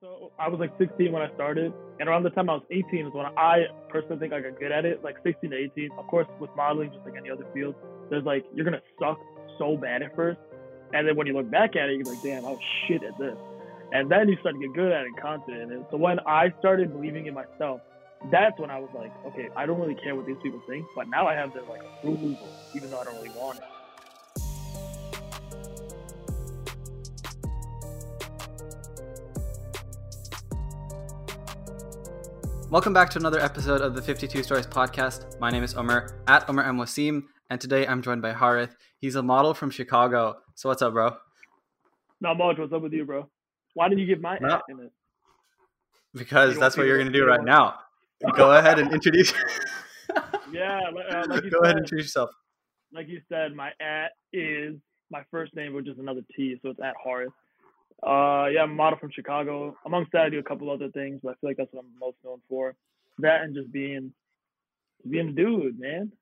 So I was like 16 when I started, and around the time I was 18 is when I personally think I got good at it, like 16 to 18. Of course, with modeling, just like any other field, there's like, you're going to suck so bad at first. And then when you look back at it, you're like, damn, I was shit at this. And then you start to get good at it and confident in it. So when I started believing in myself, that's when I was like, okay, I don't really care what these people think, but now I have their like approval, even though I don't really want it. Welcome back to another episode of the 52 Stories Podcast. My name is Omer, at Omer M. Wasim, and today I'm joined by Harith. He's a model from Chicago. So what's up, bro? Not much. What's up with you, bro? Why did you give my app in it? Because that's what you're going to do right now. Go ahead and introduce yourself. Like you said, my at is my first name, which is another T, so it's at Harith. I'm a model from Chicago. Amongst that, I do a couple other things, but I feel like that's what I'm most known for. That and just being a dude, man.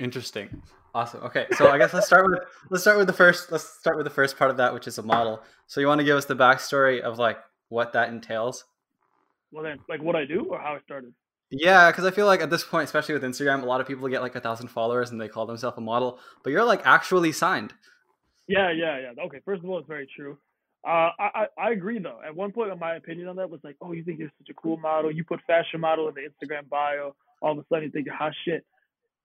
Interesting. Awesome. Okay, so I guess let's start with the first part of that, which is a model. So you want to give us the backstory of like what that entails? Well, then, like what I do or how I started? Yeah, because I feel like at this point, especially with Instagram, a lot of people get like 1,000 followers and they call themselves a model, but you're like actually signed. Yeah. Okay, first of all, it's very true. I agree, though. At one point, my opinion on that was like, oh, you think you're such a cool model. You put fashion model in the Instagram bio. All of a sudden, you think you're hot shit.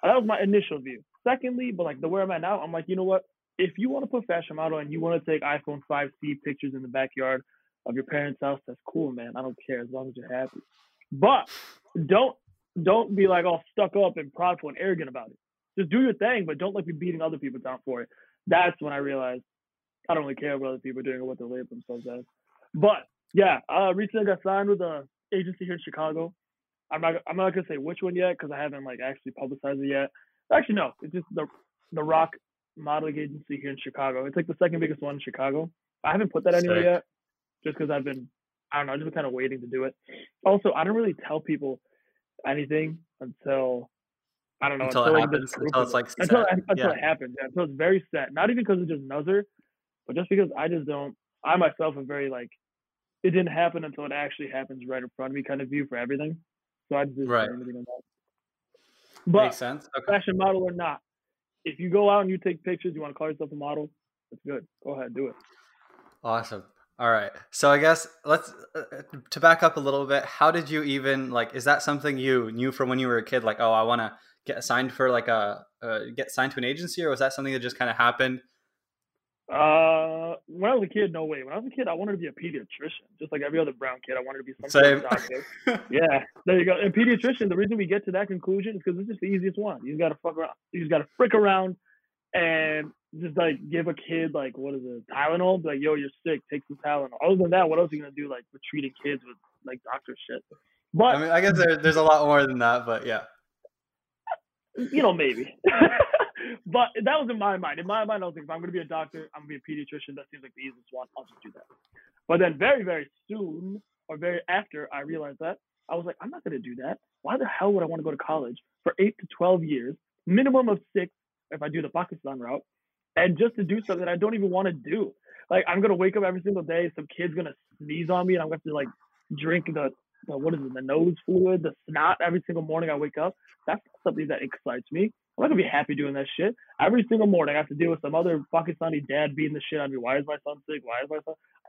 That was my initial view. Secondly, but like the where I'm at now, I'm like, you know what? If you want to put fashion model and you want to take iPhone 5C pictures in the backyard of your parents' house, that's cool, man. I don't care as long as you're happy. But don't be like all stuck up and prideful and arrogant about it. Just do your thing, but don't like be beating other people down for it. That's when I realized I don't really care what other people are doing or what they label themselves as. But yeah, recently I got signed with an agency here in Chicago. I'm not gonna say which one yet because I haven't like actually publicized it yet. Actually, no, it's just the Rock Modeling Agency here in Chicago. It's like the second biggest one in Chicago. I haven't put that anywhere yet, just because I've just been kind of waiting to do it. Also, I don't really tell people anything until it happens, until it's very set. Not even because it's just nuzzer, but just because I myself am very like, it didn't happen until it actually happens right in front of me kind of view for everything. So I just didn't do anything on that. But makes sense. Okay. Fashion model or not, if you go out and you take pictures, you want to call yourself a model, that's good. Go ahead, do it. Awesome. All right. So I guess let's to back up a little bit. How did you even like? Is that something you knew from when you were a kid? Like, oh, I want to get signed for like get signed to an agency, or was that something that just kind of happened? When I was a kid, no way. When I was a kid, I wanted to be a pediatrician, just like every other brown kid. I wanted to be some sort of doctor. Yeah, there you go. And pediatrician. The reason we get to that conclusion is because it's just the easiest one. You just gotta fuck around. You just gotta frick around, and just like give a kid like what is it, Tylenol? Be like, yo, you're sick. Take some Tylenol. Other than that, what else are you gonna do? Like for treating kids with like doctor shit. But I mean, I guess there's a lot more than that. But yeah, you know, maybe. But that was in my mind. In my mind, I was like, if I'm gonna be a doctor, I'm gonna be a pediatrician. That seems like the easiest one. I'll just do that. But then very, very soon, or very after, I realized that I was like, I'm not gonna do that. Why the hell would I want to go to college for 8 to 12 years, minimum of 6 if I do the Pakistan route? And just to do something that I don't even want to do. Like, I'm going to wake up every single day. Some kid's going to sneeze on me. And I'm going to have to, like, drink the nose fluid, the snot every single morning I wake up. That's something that excites me. I'm not going to be happy doing that shit. Every single morning, I have to deal with some other Pakistani dad beating the shit out of me. Why is my son sick?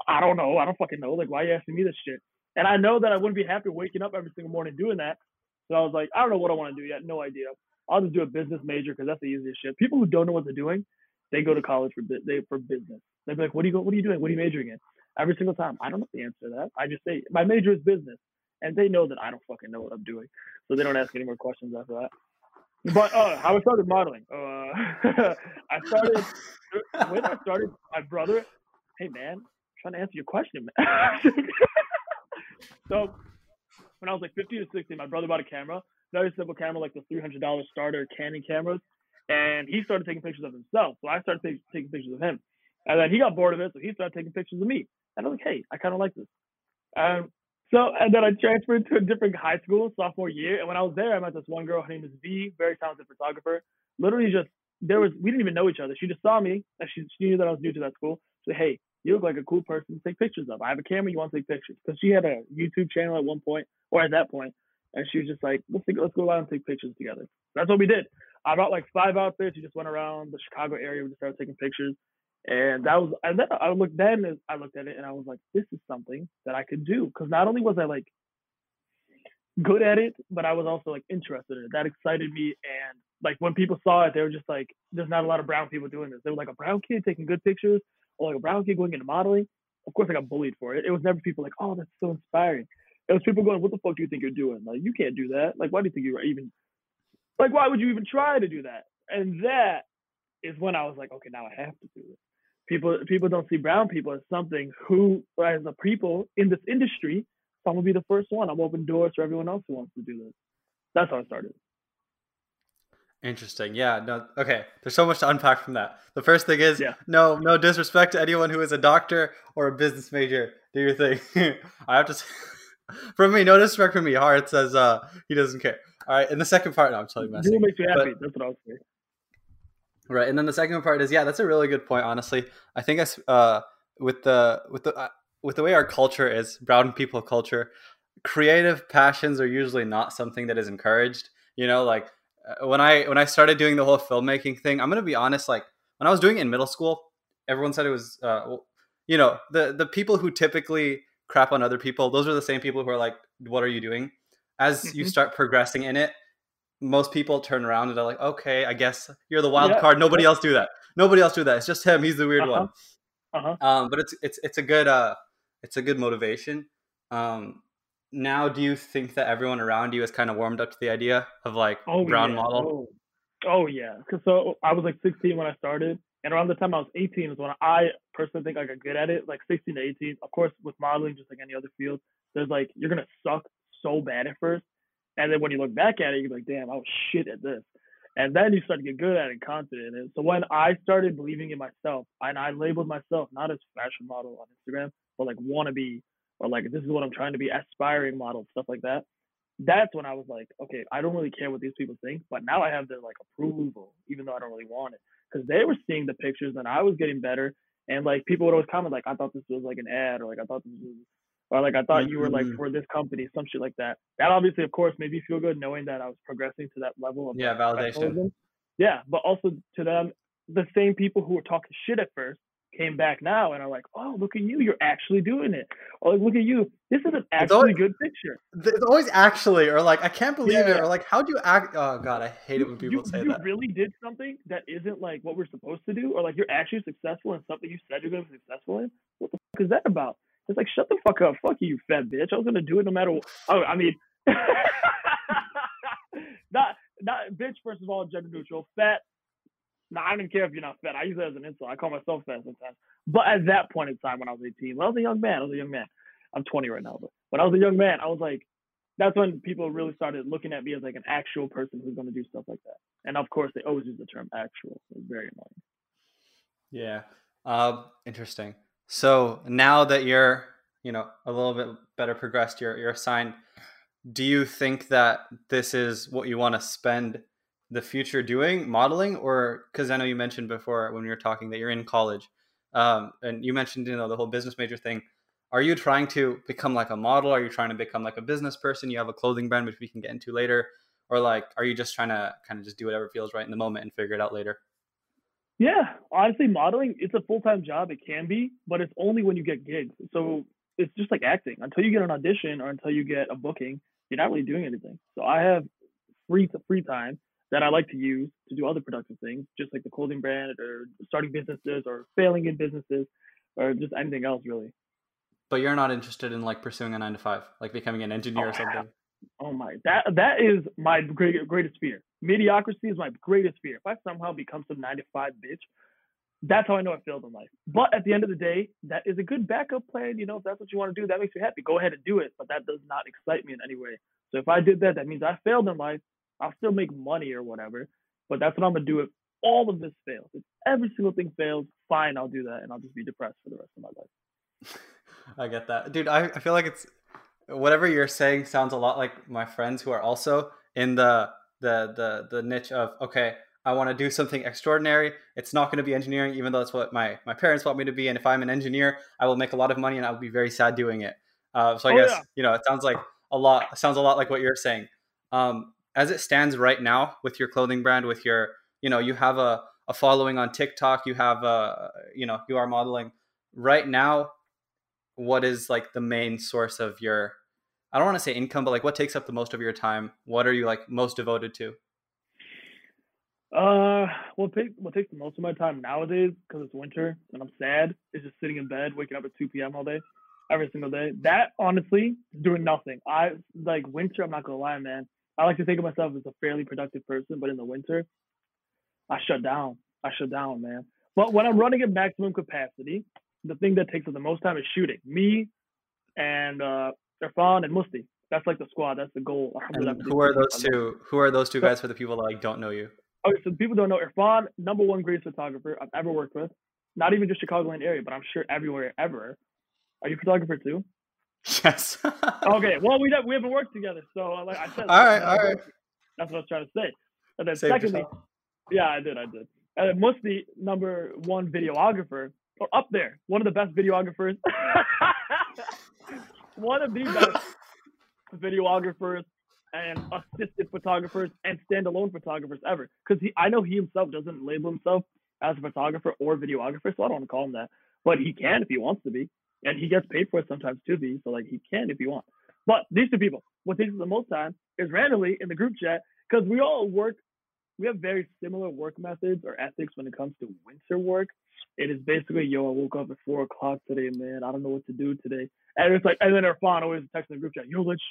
I don't know. I don't fucking know. Like, why are you asking me this shit? And I know that I wouldn't be happy waking up every single morning doing that. So I was like, I don't know what I want to do yet. No idea. I'll just do a business major because that's the easiest shit. People who don't know what they're doing, they go to college for business. They'd be like, what are you doing? What are you majoring in? Every single time, I don't know the answer to that. I just say, my major is business. And they know that I don't fucking know what I'm doing. So they don't ask any more questions after that. But how I started modeling. When I started, my brother, hey man, I'm trying to answer your question, man. So when I was like 15 to 16, my brother bought a camera. Very simple camera, like the $300 starter Canon cameras. And he started taking pictures of himself. So I started taking pictures of him. And then he got bored of it, so he started taking pictures of me. And I was like, hey, I kind of like this. And then I transferred to a different high school, sophomore year. And when I was there, I met this one girl. Her name is V, very talented photographer. Literally we didn't even know each other. She just saw me, and she knew that I was new to that school. She said, hey, you look like a cool person to take pictures of. I have a camera, you want to take pictures. Because she had a YouTube channel at one point, or at that point, and she was just like, let's go out and take pictures together. That's what we did. I bought like 5 outfits. We just went around the Chicago area. We just started taking pictures. And that was, and then I looked at it and I was like, this is something that I could do. Because not only was I like good at it, but I was also like interested in it. That excited me. And like when people saw it, they were just like, there's not a lot of brown people doing this. They were like a brown kid taking good pictures, or like a brown kid going into modeling. Of course I got bullied for it. It was never people like, oh, that's so inspiring. It was people going, what the fuck do you think you're doing? Like, you can't do that. Like, why do you think you're even, like, why would you even try to do that? And that is when I was like, okay, now I have to do it. People don't see brown people as something who, as a people in this industry, so I'm gonna be the first one. I'm open doors for everyone else who wants to do this. That's how I started. Interesting. Yeah. No. Okay. There's so much to unpack from that. The first thing is, no disrespect to anyone who is a doctor or a business major. Do your thing. I have to say, from me, no disrespect from me. Hart says he doesn't care. All right. And the second part, no, I'm totally messing. Do what makes you happy. That's what I was saying. Right. And then the second part is, yeah, that's a really good point. Honestly, I think with the way our culture is, brown people culture, creative passions are usually not something that is encouraged. You know, like when I started doing the whole filmmaking thing, I'm going to be honest, like when I was doing it in middle school, everyone said it was, you know, the people who typically crap on other people, those are the same people who are like, what are you doing? As you start progressing in it, most people turn around and they're like, okay, I guess you're the wild card. Nobody else do that. It's just him. He's the weird one. But it's a good motivation. Now, do you think that everyone around you is kind of warmed up to the idea of like model? Oh yeah. Cause so I was like 16 when I started, and around the time I was 18 is when I personally think I got good at it. Like 16 to 18, of course, with modeling, just like any other field, there's like, you're going to suck so bad at first. And then when you look back at it, you're like, damn, I was shit at this. And then you start to get good at it and confident in it. So when I started believing in myself, and I labeled myself not as fashion model on Instagram, but like wannabe, or like, this is what I'm trying to be, aspiring model, stuff like that. That's when I was like, okay, I don't really care what these people think, but now I have their like approval, even though I don't really want it. Because they were seeing the pictures and I was getting better. And like people would always comment, like, I thought this was like an ad, or like, I thought this was... or like, I thought you were like for this company, some shit like that. That obviously, of course, made me feel good knowing that I was progressing to that level of validation. Yeah, but also to them, the same people who were talking shit at first came back now and are like, oh, look at you, you're actually doing it. Or like, look at you, this is an actually good picture. It's always actually, or like, I can't believe it, or like, how do you act? Oh God, I hate it when people say that. You really did something that isn't like what we're supposed to do, or like you're actually successful in something you said you're going to be successful in? What the fuck is that about? It's like, shut the fuck up. Fuck you, you fat bitch. I was going to do it no matter what. Oh, I mean, not bitch, first of all, gender neutral. Fat, nah, I don't care if you're not fat. I use that as an insult. I call myself fat sometimes. But at that point in time when I was 18, when I was a young man, I'm 20 right now. But when I was a young man, I was like, that's when people really started looking at me as like an actual person who's going to do stuff like that. And of course, they always use the term actual. It's very annoying. Yeah. Interesting. So now that you're, you know, a little bit better progressed, you're assigned, do you think that this is what you want to spend the future doing, modeling? Or, because I know you mentioned before when we were talking that you're in college, and you mentioned, you know, the whole business major thing. Are you trying to become like a model? Are you trying to become like a business person? You have a clothing brand, which we can get into later. Or like, are you just trying to kind of just do whatever feels right in the moment and figure it out later? Yeah, honestly, modeling, it's a full-time job. It can be, but it's only when you get gigs. So it's just like acting. Until you get an audition or until you get a booking, you're not really doing anything. So I have free time that I like to use to do other productive things, just like the clothing brand or starting businesses or failing in businesses or just anything else, really. But you're not interested in like pursuing a 9-to-5, like becoming an engineer or something? Oh my, that is my greatest fear. Mediocrity is my greatest fear. If I somehow become some 9-to-5 bitch, that's how I know I failed in life. But at the end of the day, that is a good backup plan. You know, if that's what you want to do, that makes you happy, go ahead and do it. But that does not excite me in any way. So if I did that, that means I failed in life. I'll still make money or whatever, but that's what I'm going to do if all of this fails. If every single thing fails, fine, I'll do that. And I'll just be depressed for the rest of my life. I get that. Dude, I feel like it's, whatever you're saying sounds a lot like my friends who are also in the niche of, okay, I want to do something extraordinary. It's not going to be engineering, even though that's what my parents want me to be. And if I'm an engineer, I will make a lot of money and I will be very sad doing it. So I guess, you know, it sounds a lot like what you're saying. As it stands right now with your clothing brand, with your, you know, you have a following on TikTok, you have, you know, you are modeling right now. What is like the main source of your, I don't want to say income, but like what takes up the most of your time? What are you like most devoted to? What takes the most of my time nowadays, because it's winter and I'm sad, is just sitting in bed, waking up at 2 p.m. all day, every single day. That honestly, doing nothing. I like winter. I'm not gonna lie, man. I like to think of myself as a fairly productive person, but in the winter, I shut down, man. But when I'm running at maximum capacity, the thing that takes up the most time is shooting. Me and Irfan and Musti. That's like the squad. That's the goal. And who are those two? Who are those two guys for the people that like don't know you? Okay, so people don't know, Irfan, number one greatest photographer I've ever worked with. Not even just Chicagoland area, but I'm sure everywhere ever. Are you a photographer too? Yes. Okay. Well, we haven't worked together, so like I said, all right. That's what I was trying to say. And then Saved secondly, yourself. Yeah, I did. And then Musti, number one videographer, or up there, one of the best videographers. One of the best videographers and assisted photographers and standalone photographers ever, because I know he himself doesn't label himself as a photographer or videographer, so I don't want to call him that, but he can if he wants to be, and he gets paid for it sometimes to be, so like he can if he wants. But these two people, what takes the most time is randomly in the group chat, because we have very similar work methods or ethics when it comes to winter work. It is basically, yo, I woke up at 4:00 today, man, I don't know what to do today, and it's like, and then Irfan always texts in the group chat, yo, let's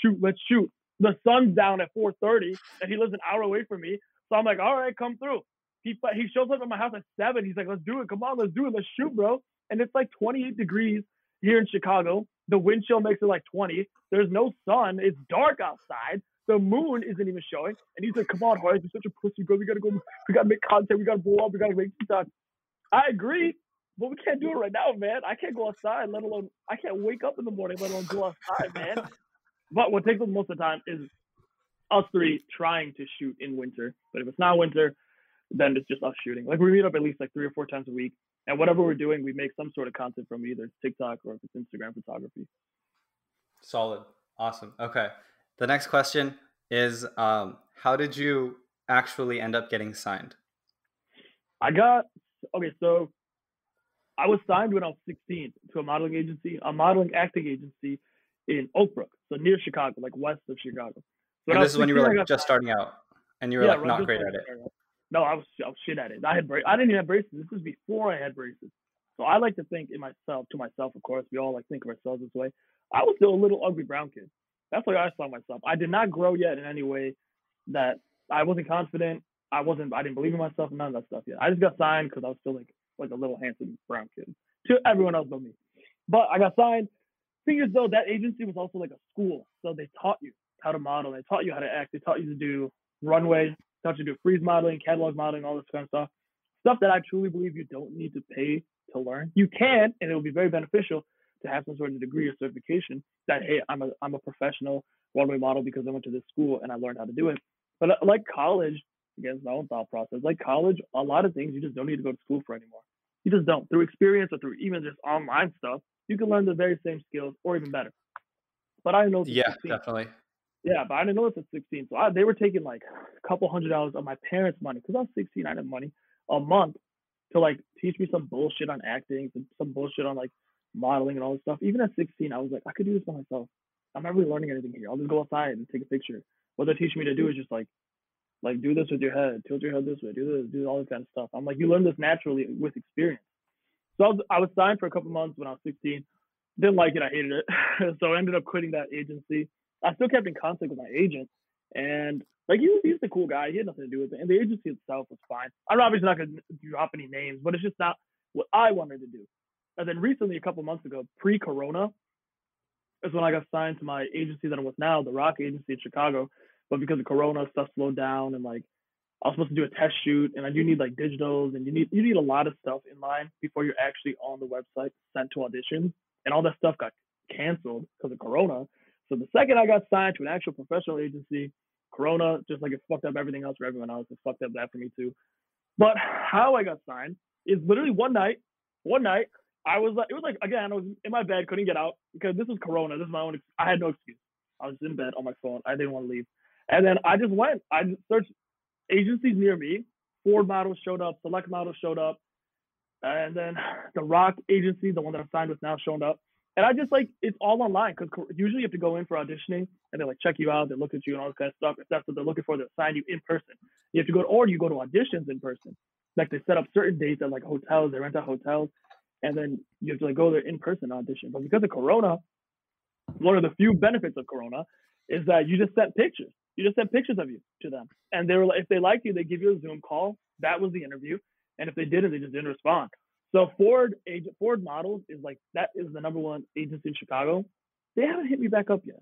shoot. The sun's down at 4:30, and he lives an hour away from me. So I'm like, all right, come through. He shows up at my house at 7. He's like, let's do it. Come on, let's do it. Let's shoot, bro. And it's like 28 degrees here in Chicago. The wind chill makes it like 20. There's no sun. It's dark outside. The moon isn't even showing. And he's like, come on, Horace, you're such a pussy, bro. We got to go. We got to make content. We got to blow up. We got to make TikTok. I agree, but we can't do it right now, man. I can't go outside, let alone – I can't wake up in the morning, let alone go outside, man. But what takes up most of the time is us three trying to shoot in winter. But if it's not winter, then it's just us shooting. Like we meet up at least like 3 or 4 times a week, and whatever we're doing, we make some sort of content from either TikTok or if it's Instagram photography. Solid. Awesome. Okay. The next question is, how did you actually end up getting signed? So I was signed when I was 16 to a modeling acting agency in Oak Brook, so near Chicago, like west of Chicago. So and this is when you were like just starting out, and you were like not great at it. No, I was shit at it. I didn't even have braces. This was before I had braces. So I like to think to myself, of course, we all like think of ourselves this way. I was still a little ugly brown kid. That's why I saw myself. I did not grow yet in any way that I wasn't confident. I didn't believe in myself, none of that stuff yet. I just got signed because I was still like a little handsome brown kid to everyone else but me. But I got signed. Thing is, though, that agency was also like a school, so they taught you how to model, they taught you how to act, they taught you to do runway, taught you to do freeze modeling, catalog modeling, all this kind of stuff that I truly believe you don't need to pay to learn. You can, and it will be very beneficial to have some sort of degree or certification that, hey, I'm a professional runway model because I went to this school and I learned how to do it. But like college, again, my own thought process, like college, a lot of things you just don't need to go to school for anymore. You just don't, through experience or through even just online stuff. You can learn the very same skills or even better. But I didn't know this at 16. Yeah, definitely. Yeah, but I didn't know this at 16. So they were taking like a couple $100 of my parents' money, because I was 16, I didn't have money, a month to like teach me some bullshit on acting, some bullshit on like modeling and all this stuff. Even at 16, I was like, I could do this by myself. I'm not really learning anything here. I'll just go outside and take a picture. What they're teaching me to do is just like do this with your head, tilt your head this way, do this, do all this kind of stuff. I'm like, you learn this naturally with experience. So I was signed for a couple months when I was 16. Didn't like it. I hated it. So I ended up quitting that agency. I still kept in contact with my agent. And like he's a cool guy. He had nothing to do with it. And the agency itself was fine. I'm obviously not going to drop any names, but it's just not what I wanted to do. And then recently, a couple months ago, pre-corona, is when I got signed to my agency that I'm with now, the Rock Agency in Chicago. But because of corona, stuff slowed down. And like I was supposed to do a test shoot, and I do need like digitals, and you need a lot of stuff in line before you're actually on the website sent to auditions, and all that stuff got canceled because of corona. So the second I got signed to an actual professional agency, corona, just like it fucked up everything else for everyone else, it fucked up that for me too. But how I got signed is literally one night, I was in my bed, couldn't get out because this is Corona. This is my own, I had no excuse. I was in bed on my phone. I didn't want to leave. And then I just went. I searched agencies near me. Ford Models showed up. Select Models showed up. And then the Rock agency, the one that I'm signed with now, showed up. And I just it's all online because usually you have to go in for auditioning and they check you out. They look at you and all that kind of stuff. If that's what they're looking for, they'll sign you in person. You have to go you go to auditions in person. They set up certain dates at hotels. They rent out hotels. And then you have to go there in person audition. But because of Corona, one of the few benefits of Corona is that you just sent pictures. You just sent pictures of you to them. And they were if they liked you, they give you a Zoom call. That was the interview. And if they didn't, they just didn't respond. So Ford Models is that is the number one agency in Chicago. They haven't hit me back up yet.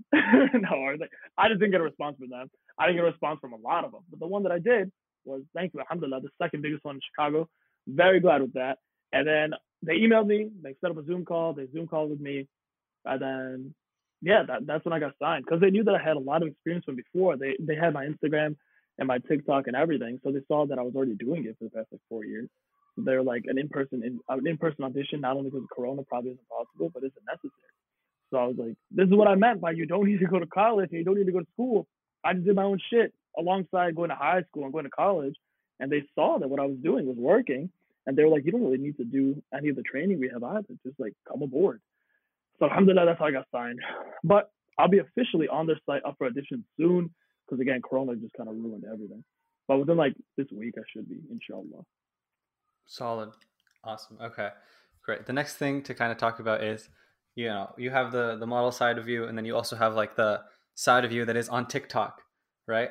No, I just didn't get a response from them. I didn't get a response from a lot of them. But the one that I did was, thank you, alhamdulillah, the second biggest one in Chicago. Very glad with that. And then they emailed me. They set up a Zoom call. They Zoom called with me. And then, that's when I got signed. Because they knew that I had a lot of experience from before. They had my Instagram and my TikTok and everything. So they saw that I was already doing it for the past 4 years. They're an in-person audition, not only because Corona probably isn't possible, but isn't necessary. So I was this is what I meant by you don't need to go to college and you don't need to go to school. I just did my own shit alongside going to high school and going to college. And they saw that what I was doing was working. And they were you don't really need to do any of the training we have either. Just come aboard. So alhamdulillah, that's how I got signed. But I'll be officially on their site up for audition soon. Because again, Corona just kind of ruined everything. But within this week, I should be, inshallah. Solid. Awesome. Okay, great. The next thing to kind of talk about is, you have the model side of you, and then you also have the side of you that is on TikTok, right?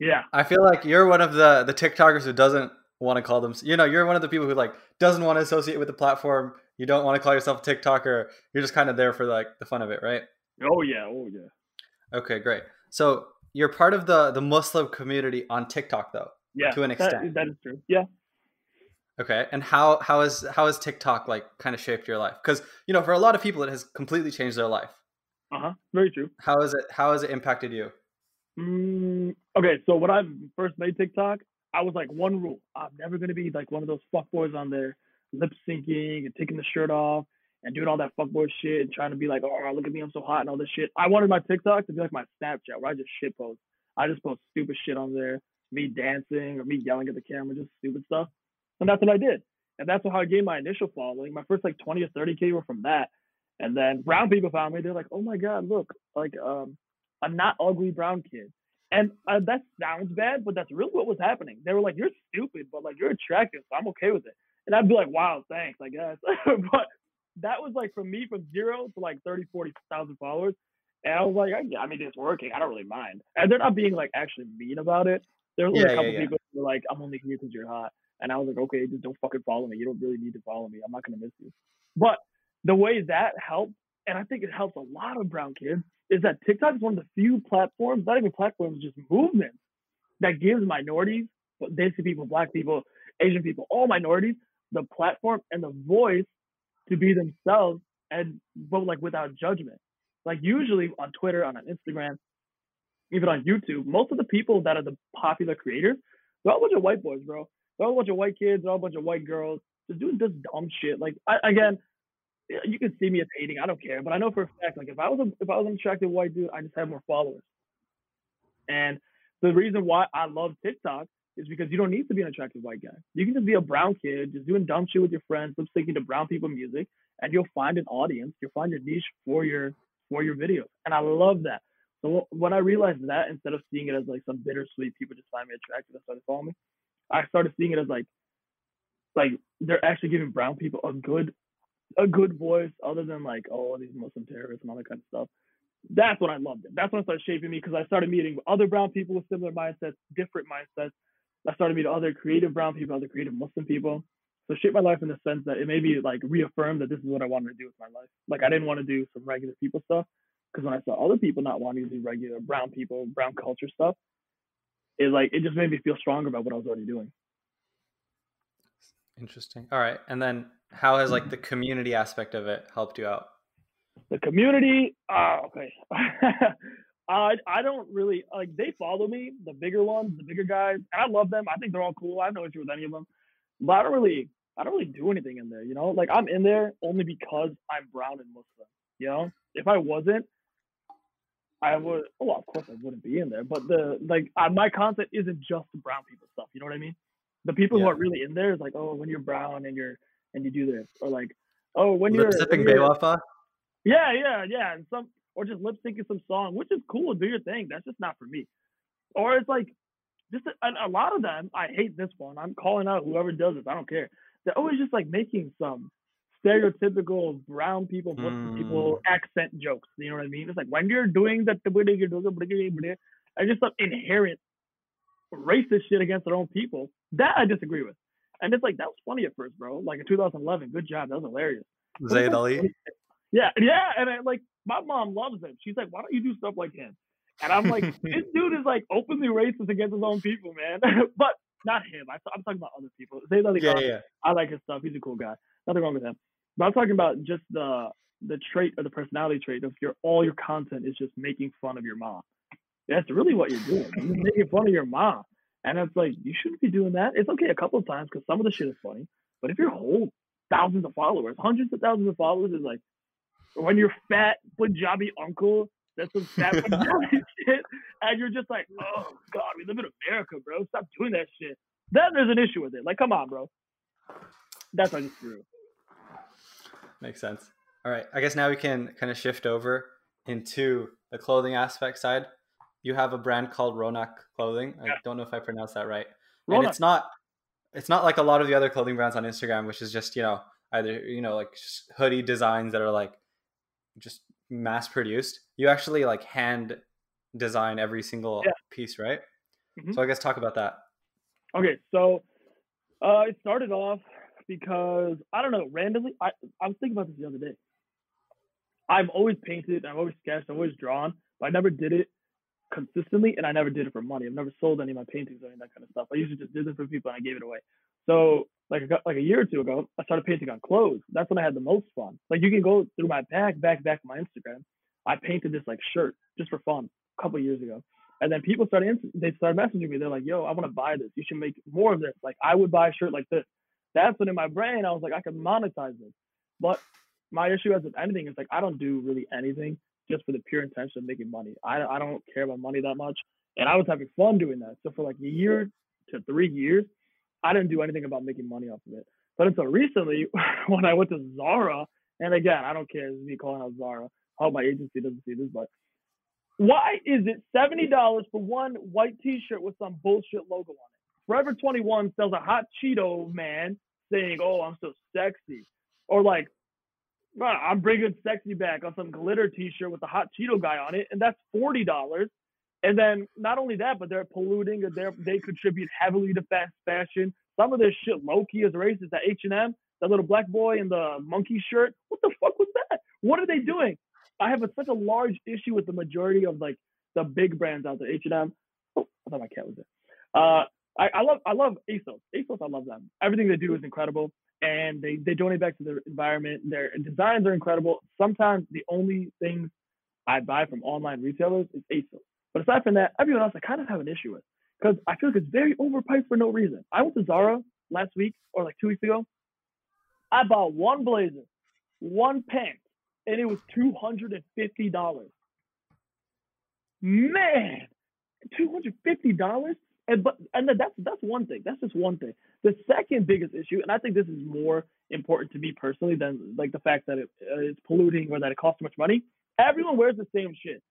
Yeah. I feel you're one of the TikTokers who doesn't want to call them, you're one of the people who doesn't want to associate with the platform. You don't want to call yourself a TikToker. You're just kind of there for the fun of it, right? Oh yeah. Oh yeah. Okay, great. So you're part of the Muslim community on TikTok though. Yeah. To an extent. That is true. Yeah. Okay, and how has TikTok kind of shaped your life? Because for a lot of people, it has completely changed their life. Very true. How has it impacted you? Okay, so when I first made TikTok, I was one rule: I'm never gonna be one of those fuckboys on there, lip syncing and taking the shirt off and doing all that fuckboy shit and trying to be oh, look at me, I'm so hot and all this shit. I wanted my TikTok to be my Snapchat, where I just shit post. I just post stupid shit on there, me dancing or me yelling at the camera, just stupid stuff. And that's what I did. And that's how I gained my initial following. My first 20 or 30K were from that. And then brown people found me. They're oh my God, look, I'm not ugly brown kid. And that sounds bad, but that's really what was happening. They were you're stupid, but you're attractive. So I'm okay with it. And I'd be wow, thanks, I guess. But that was from me from zero to 30, 40,000 followers. And I was it's working. I don't really mind. And they're not being actually mean about it. There's a couple people who were I'm only here because you're hot. And I was okay, just don't fucking follow me. You don't really need to follow me. I'm not going to miss you. But the way that helped, and I think it helps a lot of brown kids, is that TikTok is one of the few platforms, not even platforms, just movements that gives minorities, Desi people, black people, Asian people, all minorities, the platform and the voice to be themselves and vote without judgment. Usually on Twitter, on Instagram, even on YouTube, most of the people that are the popular creators, they're all a bunch of white boys, bro. They're all a bunch of white kids, they're all a bunch of white girls, just doing this dumb shit. Again, you can see me as hating, I don't care, but I know for a fact, if I was an attractive white dude, I just have more followers. And the reason why I love TikTok is because you don't need to be an attractive white guy. You can just be a brown kid, just doing dumb shit with your friends, lip syncing to brown people music, and you'll find an audience, you'll find your niche for your video. And I love that. So when I realized that, instead of seeing it as some bittersweet, people just find me attractive and started following me, I started seeing it as they're actually giving brown people a good voice other than oh, these Muslim terrorists and all that kind of stuff. That's when I loved it. That's when it started shaping me, because I started meeting other brown people with similar mindsets, different mindsets. I started meeting other creative brown people, other creative Muslim people. So it shaped my life in the sense that it made me reaffirm that this is what I wanted to do with my life. I didn't want to do some regular people stuff, because when I saw other people not wanting to do regular brown people, brown culture stuff, it just made me feel stronger about what I was already doing. Interesting. All right. And then how has the community aspect of it helped you out? The community. Oh, okay. I don't really like. They follow me, the bigger ones, the bigger guys, and I love them. I think they're all cool. I have no issue with any of them, but I don't really do anything in there. You know, like I'm in there only because I'm brown and Muslim. You know, if I wasn't, I would. Well, of course I wouldn't be in there. But my content isn't just the brown people stuff. You know what I mean? The people who are really in there is like, oh, when you're brown and you do this, or like, oh, when you're lip-syncing Baywafa. Yeah, and some. Or just lip syncing some song, which is cool. Do your thing. That's just not for me. Or it's like, just a lot of them. I hate this one. I'm calling out whoever does this. I don't care. They're always just like making some stereotypical brown people, Muslim people accent jokes. You know what I mean? It's like when you're doing that, and just some inherent racist shit against their own people that I disagree with. And it's like that was funny at first, bro. Like in 2011, good job. That was hilarious. Zaid Ali. Yeah, and my mom loves him. She's like, why don't you do stuff like him? And I'm like, this dude is openly racist against his own people, man. But not him. I'm talking about other people. Yeah. I like his stuff. He's a cool guy. Nothing wrong with him. But I'm talking about just the trait or the personality trait of all your content is just making fun of your mom. That's really what you're doing. You're making fun of your mom. And it's like, you shouldn't be doing that. It's okay a couple of times because some of the shit is funny. But if your whole thousands of followers, hundreds of thousands of followers is like, when your fat Punjabi uncle that's some fat Punjabi shit, and you're just like, oh god, we live in America, bro. Stop doing that shit. Then there's an issue with it. Like, come on, bro. That's not just true. Makes sense. All right, I guess now we can kind of shift over into the clothing aspect side. You have a brand called Ronak Clothing. Yeah. I don't know if I pronounced that right. Ronak. And it's not like a lot of the other clothing brands on Instagram, which is just either just hoodie designs that are just mass produced. You actually hand design every single piece, right? Mm-hmm. So I guess talk about that. Okay, so it started off because I don't know, randomly I was thinking about this the other day. I've always painted, I've always sketched, I've always drawn, but I never did it consistently, and I never did it for money. I've never sold any of my paintings or any of that kind of stuff. I usually just did this for people and I gave it away. So a year or two ago, I started painting on clothes. That's when I had the most fun. You can go through my back my Instagram. I painted this shirt just for fun a couple of years ago. And then people started messaging me. They're like, yo, I want to buy this. You should make more of this. I would buy a shirt like this. That's when in my brain, I was like, I could monetize this. But my issue as with anything is I don't do really anything just for the pure intention of making money. I don't care about money that much. And I was having fun doing that. So for a year to 3 years, I didn't do anything about making money off of it. But until recently, when I went to Zara, and again, I don't care, this is me calling out Zara. I hope my agency doesn't see this, but why is it $70 for one white t-shirt with some bullshit logo on it? Forever 21 sells a hot Cheeto man saying, oh, I'm so sexy. Or I'm bringing sexy back on some glitter t-shirt with a hot Cheeto guy on it, and that's $40. And then not only that, but they're polluting. They contribute heavily to fast fashion. Some of this shit low-key is racist. That H&M, that little black boy in the monkey shirt. What the fuck was that? What are they doing? I have such a large issue with the majority of the big brands out there. H&M. Oh, I thought my cat was there. I love ASOS. ASOS, I love them. Everything they do is incredible, and they donate back to their environment. Their designs are incredible. Sometimes the only things I buy from online retailers is ASOS. But aside from that, everyone else I kind of have an issue with because I feel it's very overpriced for no reason. I went to Zara last week or 2 weeks ago. I bought one blazer, one pant, and it was $250. Man, $250? And that's one thing. That's just one thing. The second biggest issue, and I think this is more important to me personally than the fact that it's polluting or that it costs too much money. Everyone wears the same shit.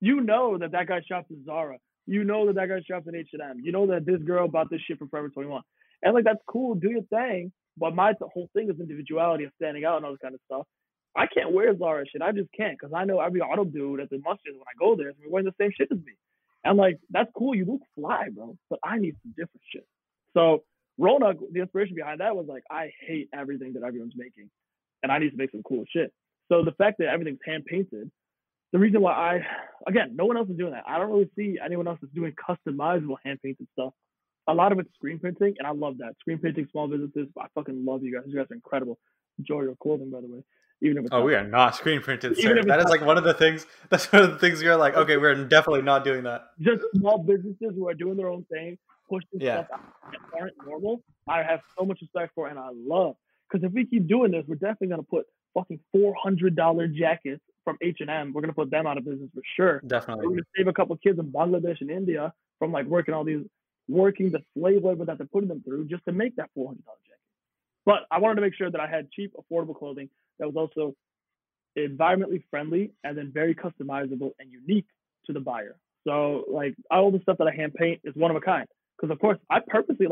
You know that guy shops at Zara. You know that guy shops at H&M. You know that this girl bought this shit from Forever 21. And that's cool. Do your thing. But my whole thing is individuality of standing out and all this kind of stuff. I can't wear Zara shit. I just can't because I know every auto dude at the Mustangs when I go there is wearing the same shit as me. And that's cool. You look fly, bro. But I need some different shit. So Ronak, the inspiration behind that was I hate everything that everyone's making. And I need to make some cool shit. So the fact that everything's hand-painted, the reason why no one else is doing that. I don't really see anyone else that's doing customizable hand-painted stuff. A lot of it's screen printing, and I love that. Screen printing, small businesses, I fucking love you guys. You guys are incredible. Enjoy your clothing, by the way. even if it's we are not screen printed, sir. That is like one of the things. That's one of the things you're like, okay, we're definitely not doing that. Just small businesses who are doing their own thing, pushing stuff out that aren't normal. I have so much respect for, and I love, because if we keep doing this, we're definitely gonna put fucking $400 jackets from H&M. We're gonna put them out of business for sure. Definitely. We're gonna save a couple kids in Bangladesh and India from like working the slave labor that they're putting them through just to make that $400 jacket. But I wanted to make sure that I had cheap, affordable clothing that was also environmentally friendly and then very customizable and unique to the buyer. So like all the stuff that I hand paint is one of a kind. Because of course I purposely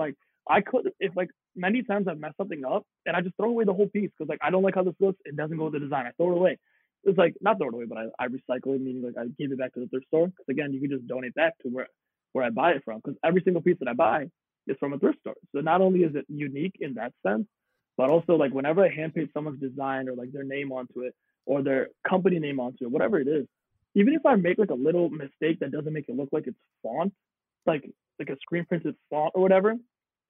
many times I've messed something up and I just throw away the whole piece because like I don't like how this looks. It doesn't go with the design. I throw it away. It's like not throw it away, but I recycle it, meaning like I give it back to the thrift store. Because again, you can just donate back to where I buy it from. Because every single piece that I buy is from a thrift store. So not only is it unique in that sense, but also like whenever I hand paint someone's design or like their name onto it or their company name onto it, whatever it is, even if I make like a little mistake that doesn't make it look like it's font, like a screen printed font or whatever,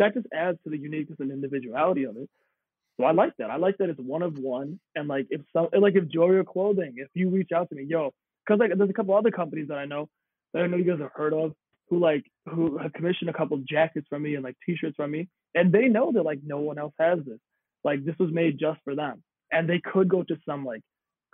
that just adds to the uniqueness and individuality of it. So I like that. I like that it's one of one. And like if jewelry or clothing, if you reach out to me, because like there's a couple other companies that I know you guys have heard of who have commissioned a couple jackets from me and like t-shirts from me, and they know that like no one else has this. Like this was made just for them, and they could go to some like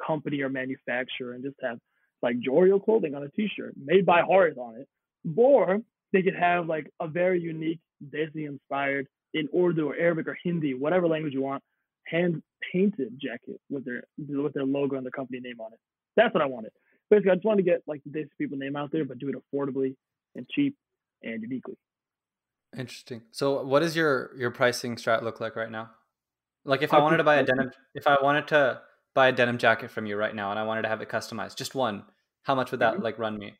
company or manufacturer and just have like jewelry or clothing on a t-shirt made by Harith on it, or they could have like a very unique Desi inspired in Urdu or Arabic or Hindi, whatever language you want, hand painted jacket with their logo and their company name on it. That's what I wanted. Basically, I just wanted to get like the Desi people name out there, but do it affordably and cheap and uniquely. Interesting. So what is your pricing strat look like right now? Like if I wanted to buy a denim jacket from you right now and I wanted to have it customized, just one, how much would that like run me?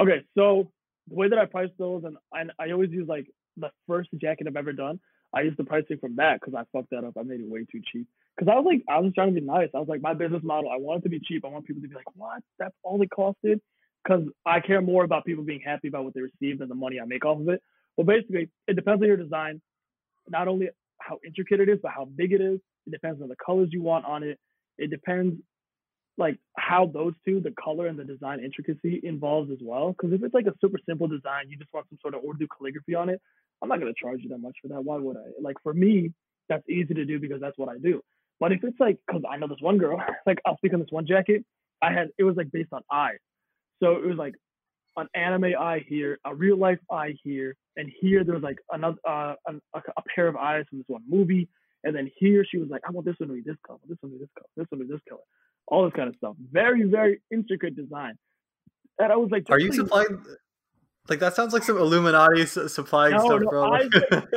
Okay. So the way that I price those, and I always use like the first jacket I've ever done, I used the pricing from that because I fucked that up. I made it way too cheap. Because I was trying to be nice. I was like, my business model, I want it to be cheap. I want people to be like, what? That's all it costed? Because I care more about people being happy about what they receive than the money I make off of it. Well, basically, it depends on your design, not only how intricate it is, but how big it is. It depends on the colors you want on it. It depends like how those two, the color and the design intricacy, involves as well. Because if it's like a super simple design, you just want some sort of Urdu calligraphy on it, I'm not going to charge you that much for that. Why would I? Like for me, that's easy to do because that's what I do. But if it's like, because I know this one girl, like I'll speak on this one jacket I had, it was like based on eyes. So it was like an anime eye here, a real life eye here, and here there was like another pair of eyes from this one movie. And then here she was like, I want this one to be this color, this one to be this color, this one to be this color. All this kind of stuff. Very, very intricate design. And I was like, are you supplying? Like, that sounds like some Illuminati supplying stuff, bro. I just like,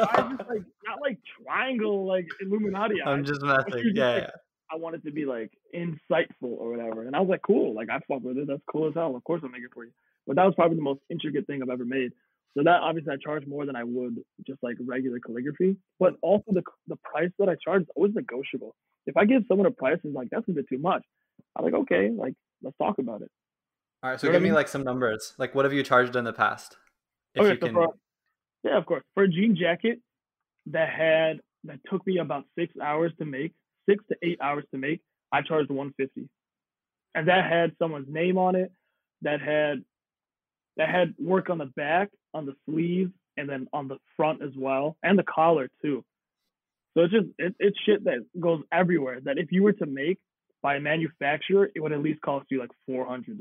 not like triangle, like Illuminati. I'm just messing. Yeah. I want it to be like insightful or whatever. And I was like, cool. Like, I fuck with it. That's cool as hell. Of course I'll make it for you. But that was probably the most intricate thing I've ever made. So that obviously I charge more than I would just like regular calligraphy. But also the price that I charge is always negotiable. If I give someone a price and like, that's a bit too much, I'm like, okay, like let's talk about it. All right, so give me like some numbers. Like, what have you charged in the past? Of course. For a jean jacket that took me about 6 to 8 hours to make, I charged $150, and that had someone's name on it, that had work on the back, on the sleeves, and then on the front as well, and the collar too. So it's just it's shit that goes everywhere. That if you were to make by a manufacturer, it would at least cost you like $400.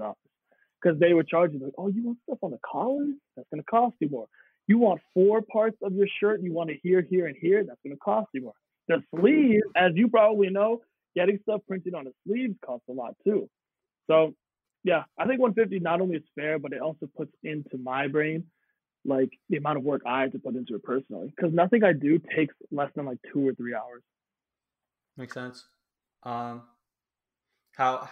Because they would charge you like, oh, you want stuff on the collar? That's going to cost you more. You want 4 parts of your shirt? You want it here, here, and here? That's going to cost you more. The sleeve, as you probably know, getting stuff printed on a sleeve costs a lot too. So, yeah, I think $150 not only is fair, but it also puts into my brain like the amount of work I have to put into it personally. Because nothing I do takes less than like 2 or 3 hours. Makes sense. How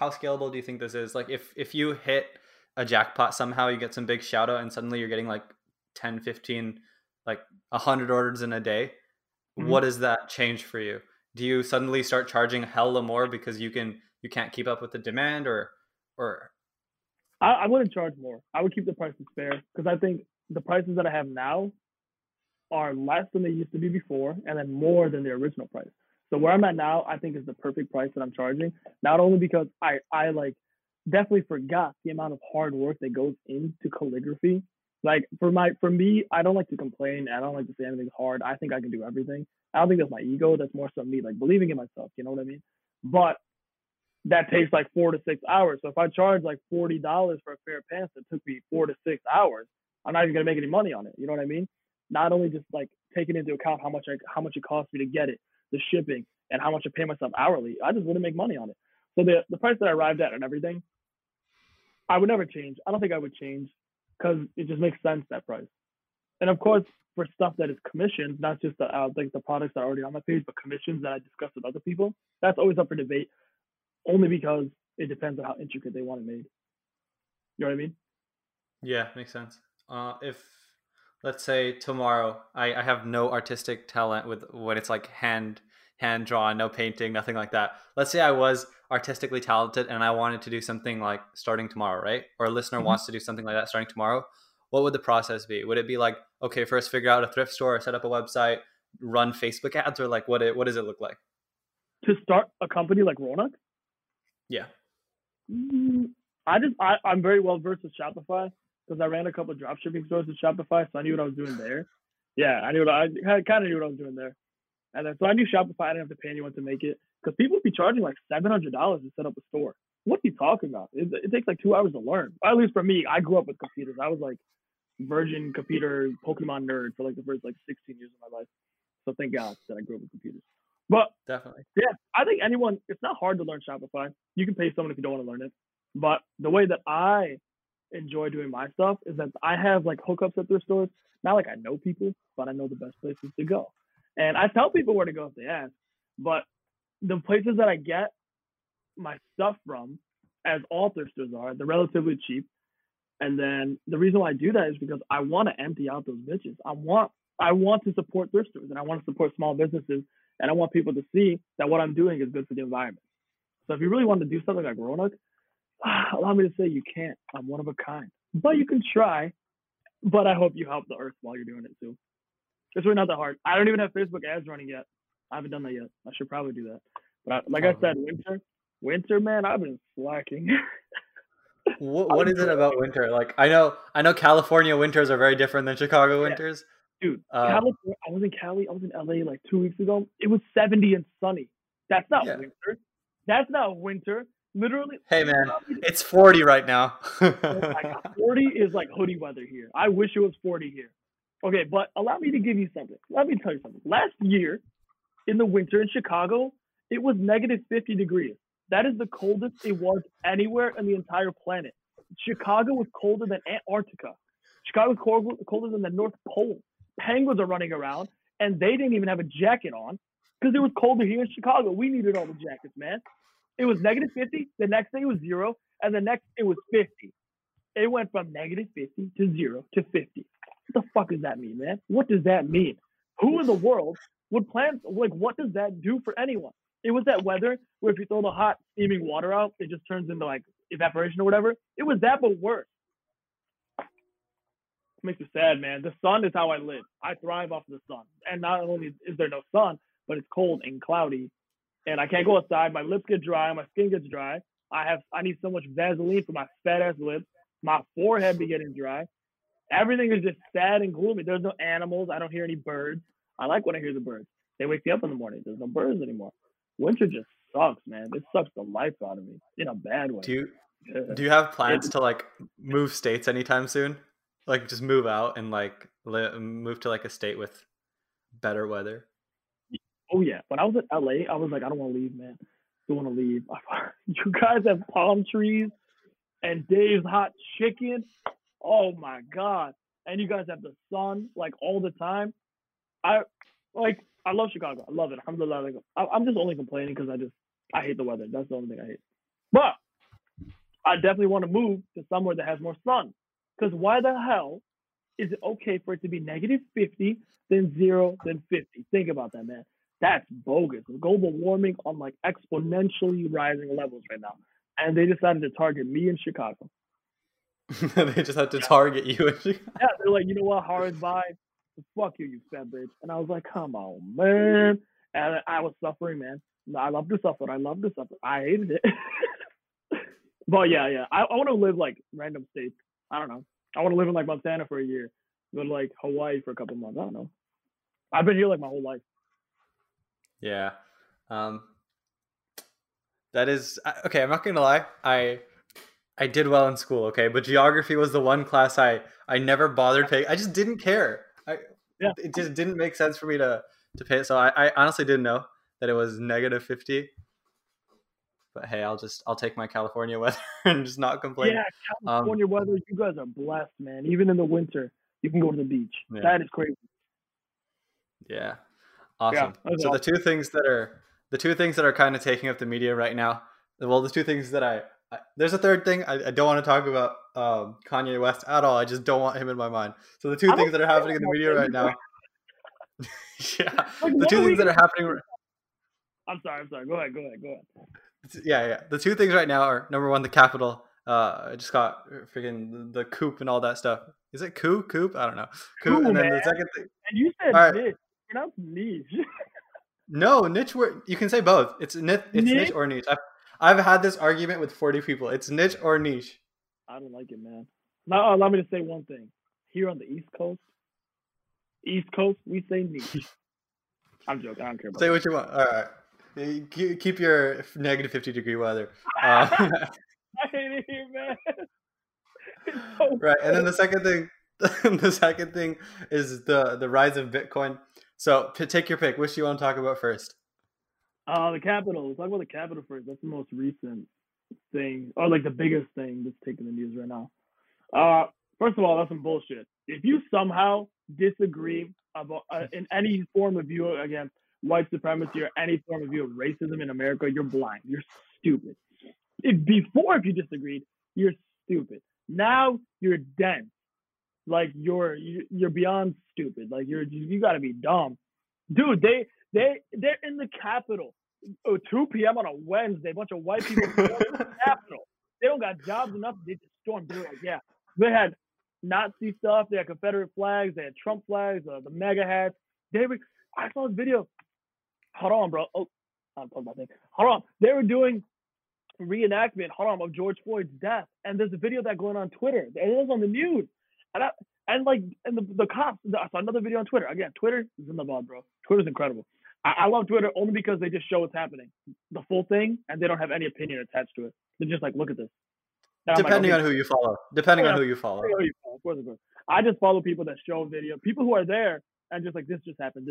scalable do you think this is? Like if you hit a jackpot somehow, you get some big shout out and suddenly you're getting like 10, 15, like 100 orders in a day. Mm-hmm. What does that change for you? Do you suddenly start charging hella more because you can't keep up with the demand or? I wouldn't charge more. I would keep the prices fair because I think the prices that I have now are less than they used to be before and then more than the original price. So where I'm at now, I think is the perfect price that I'm charging. Not only because I like definitely forgot the amount of hard work that goes into calligraphy. Like for me, I don't like to complain. I don't like to say anything hard. I think I can do everything. I don't think that's my ego. That's more so me like believing in myself. You know what I mean? But that takes like 4 to 6 hours. So if I charge like $40 for a pair of pants that took me 4 to 6 hours, I'm not even gonna make any money on it. You know what I mean? Not only just like taking into account how much it costs me to get it, the shipping, and how much I pay myself hourly, I just wouldn't make money on it. So the price that I arrived at and everything, I would never change. I don't think I would change because it just makes sense, that price. And of course, for stuff that is commissions, not just the products that are already on my page, but commissions that I discuss with other people, that's always up for debate, only because it depends on how intricate they want it made. You know what I mean? Yeah, makes sense. If let's say tomorrow I have no artistic talent with when it's like hand drawn, no painting, nothing like that. Let's say I was artistically talented and I wanted to do something like starting tomorrow, right? Or a listener wants to do something like that starting tomorrow. What would the process be? Would it be like, okay, first figure out a thrift store, set up a website, run Facebook ads, or like what does it look like? To start a company like Ronak? Yeah. I'm very well versed with Shopify because I ran a couple of drop shipping stores with Shopify, so I knew what I was doing there. Yeah, I kind of knew what I was doing there. And then, so I knew Shopify, I didn't have to pay anyone to make it because people would be charging like $700 to set up a store. What are you talking about? It takes like 2 hours to learn. Or at least for me, I grew up with computers. I was like virgin computer Pokemon nerd for like the first like 16 years of my life. So thank God that I grew up with computers. But definitely, yeah, I think it's not hard to learn Shopify. You can pay someone if you don't want to learn it. But the way that I enjoy doing my stuff is that I have like hookups at their stores. Not like I know people, but I know the best places to go. And I tell people where to go if they ask, but the places that I get my stuff from, as all thrift stores are, they're relatively cheap. And then the reason why I do that is because I want to empty out those bitches. I want to support thrift stores, and I want to support small businesses, and I want people to see that what I'm doing is good for the environment. So if you really want to do something like Ronak, allow me to say you can't. I'm one of a kind. But you can try. But I hope you help the earth while you're doing it too. It's really not that hard. I don't even have Facebook ads running yet. I haven't done that yet. I should probably do that. But I said, winter, man, I've been slacking. What is it about winter? Like I know California winters are very different than Chicago winters. Yeah. Dude, I was in Cali. I was in LA like 2 weeks ago. It was 70 and sunny. That's not winter. That's not winter. Literally. Hey man, it's 40 right now. 40 is like hoodie weather here. I wish it was 40 here. Okay, but allow me to give you something. Let me tell you something. Last year, in the winter in Chicago, it was negative 50 degrees. That is the coldest it was anywhere on the entire planet. Chicago was colder than Antarctica. Chicago was colder than the North Pole. Penguins are running around, and they didn't even have a jacket on because it was colder here in Chicago. We needed all the jackets, man. It was negative 50. The next day, it was 0. And the next, it was 50. It went from negative 50 to 0 to 50. What the fuck does that mean, man? What does that mean? Who in the world would plan? Like, what does that do for anyone? It was that weather where if you throw the hot steaming water out, it just turns into like evaporation or whatever. It was that, but worse. It makes me sad, man. The sun is how I live. I thrive off of the sun. And not only is there no sun, but it's cold and cloudy, and I can't go outside. My lips get dry. My skin gets dry. I need so much Vaseline for my fat ass lips. My forehead be getting dry. Everything is just sad and gloomy. There's no animals. I don't hear any birds. I like when I hear the birds. They wake me up in the morning. There's no birds anymore. Winter just sucks, man. It sucks the life out of me in a bad way. Do you have plans to like move states anytime soon? Like just move out and like move to like a state with better weather? Oh yeah. When I was in LA, I was like, I don't want to leave, man. I don't want to leave. You guys have palm trees and Dave's hot chicken. Oh my God. And you guys have the sun like all the time. I love Chicago. I love it. Alhamdulillah. I'm just only complaining because I hate the weather. That's the only thing I hate. But I definitely want to move to somewhere that has more sun. Because why the hell is it okay for it to be negative 50, then 0, then 50? Think about that, man. That's bogus. Global warming on like exponentially rising levels right now. And they decided to target me in Chicago. They just had to target you. Yeah, they're like, you know what, Harris, bye. Fuck you, you fat bitch. And I was like, come on, man. And I was suffering, man. I love to suffer. I hated it. But yeah. I want to live like random states. I don't know. I want to live in like Montana for a year. Go to like Hawaii for a couple months. I don't know. I've been here like my whole life. Yeah. That is, okay, I'm not going to lie. I did well in school, okay? But geography was the one class I never bothered taking. I just didn't care. It just didn't make sense for me to pay it. So I honestly didn't know that it was negative 50. But hey, I'll take my California weather and just not complain. Yeah, California weather, you guys are blessed, man. Even in the winter, you can go to the beach. Yeah. That is crazy. Yeah. Awesome. Yeah, so awesome. The two things that are kind of taking up the media right now. Well, the two things that there's a third thing. I don't want to talk about Kanye West at all. I just don't want him in my mind. So the two things that are happening in the media right now. Yeah. Like, the two things that are happening. I'm sorry. Go ahead. Yeah. The two things right now are, number one, the Capitol. I just got freaking the coup and all that stuff. Is it coup? Coop? I don't know. Coup. And then the second thing. And you said niche. You're not niche. No, niche. You can say both. It's niche or niche. I've had this argument with 40 people. It's niche or niche. I don't like it, man. Now, allow me to say one thing. Here on the East Coast, we say niche. I'm joking. I don't care about Say that. What you want. All right. Keep your negative 50-degree weather. I hate it here, man. It's so right. Bad. And then the second thing is the rise of Bitcoin. So take your pick. Which do you want to talk about first? The Capitol. Let's talk about the Capitol first. That's the most recent thing, or like the biggest thing that's taking the news right now. First of all, that's some bullshit. If you somehow disagree about in any form of view against white supremacy or any form of view of racism in America, you're blind. You're stupid. If you disagreed, you're stupid. Now you're dense. Like you're beyond stupid. Like you got to be dumb, dude. They're in the Capitol. 2 p.m. on a Wednesday, a bunch of white people in the Capitol. They don't got jobs enough. They just stormed. They were like, yeah. They had Nazi stuff. They had Confederate flags. They had Trump flags, the MAGA hats. I saw this video. Hold on, bro. Oh, I'm talking about that. Hold on. They were doing reenactment, of George Floyd's death. And there's a video that going on Twitter. It was on the news. And the cops, I saw another video on Twitter. Again, Twitter is in the ball, bro. Twitter's incredible. I love Twitter only because they just show what's happening, the full thing, and they don't have any opinion attached to it. They're just like, look at this. Depending on who you follow. Of course. I just follow people that show video, people who are there, and just like, this just happened.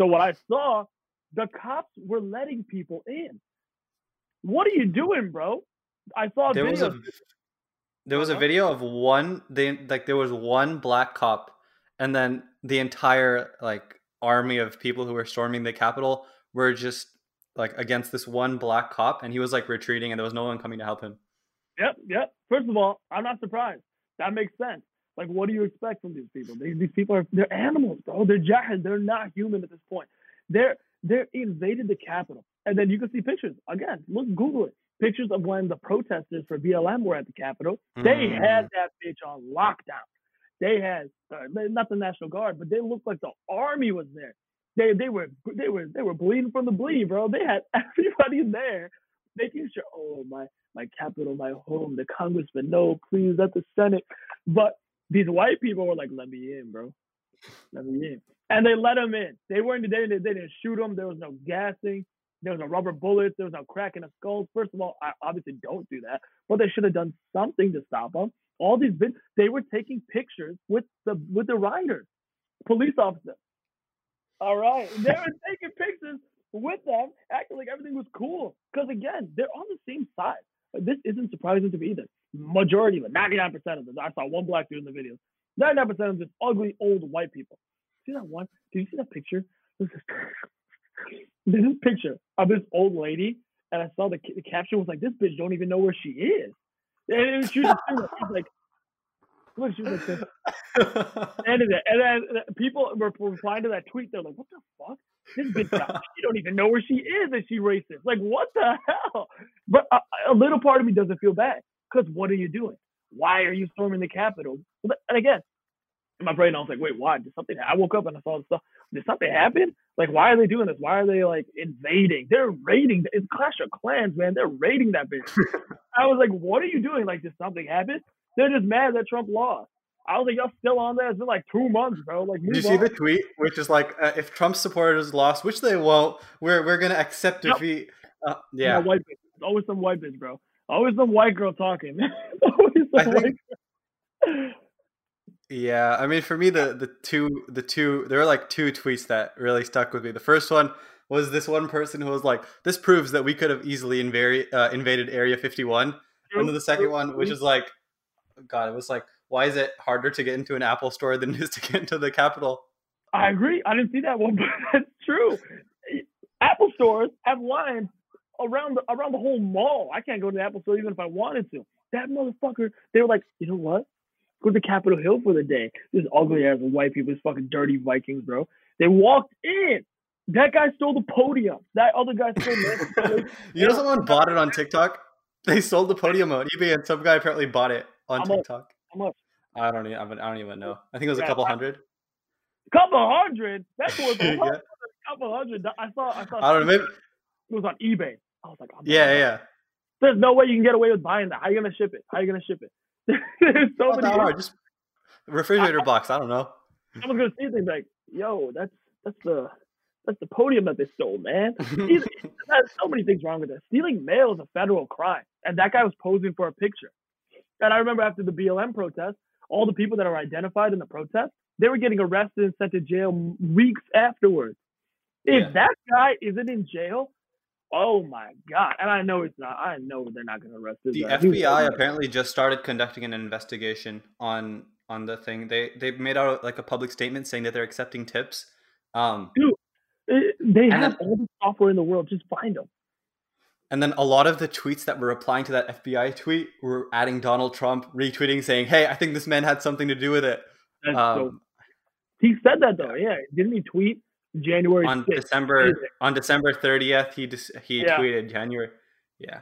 So what I saw, the cops were letting people in. What are you doing, bro? I saw there was a video of there was one black cop, and then the entire army of people who were storming the Capitol were just against this one black cop, and he was retreating, and there was no one coming to help him. Yep. First of all, I'm not surprised. That makes sense. What do you expect from these people? These people they're animals, bro. They're jihad. They're not human at this point. They invaded the Capitol, and then you can see pictures. Again, Google it. Pictures of when the protesters for BLM were at the Capitol. They had that bitch on lockdown. They had not the National Guard, but they looked like the army was there. They were bleeding from the bleed, bro. They had everybody there, making sure. Oh, my Capitol, my home, the Congressman. No, please, that's the Senate. But these white people were like, "Let me in, bro. Let me in," and they let them in. They didn't shoot them. There was no gassing. There was no rubber bullets. There was no crack in the skulls. First of all, I obviously don't do that, but they should have done something to stop them. All these they were taking pictures with the rioters, police officers. All right, they were taking pictures with them, acting like everything was cool. Because again, they're on the same side. This isn't surprising to me either. Majority of it, 99% of them. I saw one black dude in the video. 99% of them, ugly old white people. See that one? Did you see that picture? There's this picture of this old lady, and I saw the caption was like, "This bitch don't even know where she is." And she was like, look, she was like this. And then people were replying to that tweet. They're like, what the fuck? This bitch, she don't even know where she is, and she racist. Like, what the hell? But a little part of me doesn't feel bad, because what are you doing? Why are you storming the Capitol? And again, in my brain, I was like, wait, why? Did something happen? I woke up and I saw this stuff. Did something happen? Like, why are they doing this? Why are they like invading? They're raiding. It's Clash of Clans, man. They're raiding that bitch. I was like, what are you doing? Like, did something happen? They're just mad that Trump lost. I was like, y'all still on that? It's been like 2 months, bro. Like, did you see the tweet, which is like, if Trump supporters lost, which they won't, we're gonna accept defeat. Yeah, white bitch. It's always some white bitch, bro. Always some white girl talking. Yeah, I mean, for me, the two there were like two tweets that really stuck with me. The first one was this one person who was like, "This proves that we could have easily invaded Area 51." And then the second one, which is like, God, it was like, why is it harder to get into an Apple store than it is to get into the Capitol? I agree. I didn't see that one, but that's true. Apple stores have lines around the whole mall. I can't go to the Apple store even if I wanted to. That motherfucker. They were like, you know what? Go to Capitol Hill for the day. This ugly ass white people, this fucking dirty Vikings, bro. They walked in. That guy stole the podium. That other guy stole the You know someone bought it on TikTok? They sold the podium on eBay and some guy apparently bought it on TikTok. How much? I don't even know. I think it was a couple hundred. Couple hundred? That's what it was. A couple hundred. I saw I don't know. Maybe it was on eBay. I was like, yeah. There's no way you can get away with buying that. How are you gonna ship it? So many hours. Just refrigerator box. I don't know. I was gonna see things like, yo, that's the podium that they stole, man. There's so many things wrong with that. Stealing mail is a federal crime, and that guy was posing for a picture. And I remember after the BLM protest, all the people that are identified in the protest, they were getting arrested and sent to jail weeks afterwards. If that guy isn't in jail. Oh my God. And I know it's not. I know they're not going to arrest him. The FBI apparently just started conducting an investigation on the thing. They made out like a public statement saying that they're accepting tips. Dude, they have all the software in the world. Just find them. And then a lot of the tweets that were replying to that FBI tweet were adding Donald Trump, retweeting saying, hey, I think this man had something to do with it. He said that though. Yeah. Didn't he tweet? January 6th. On December 30th he tweeted January. Yeah.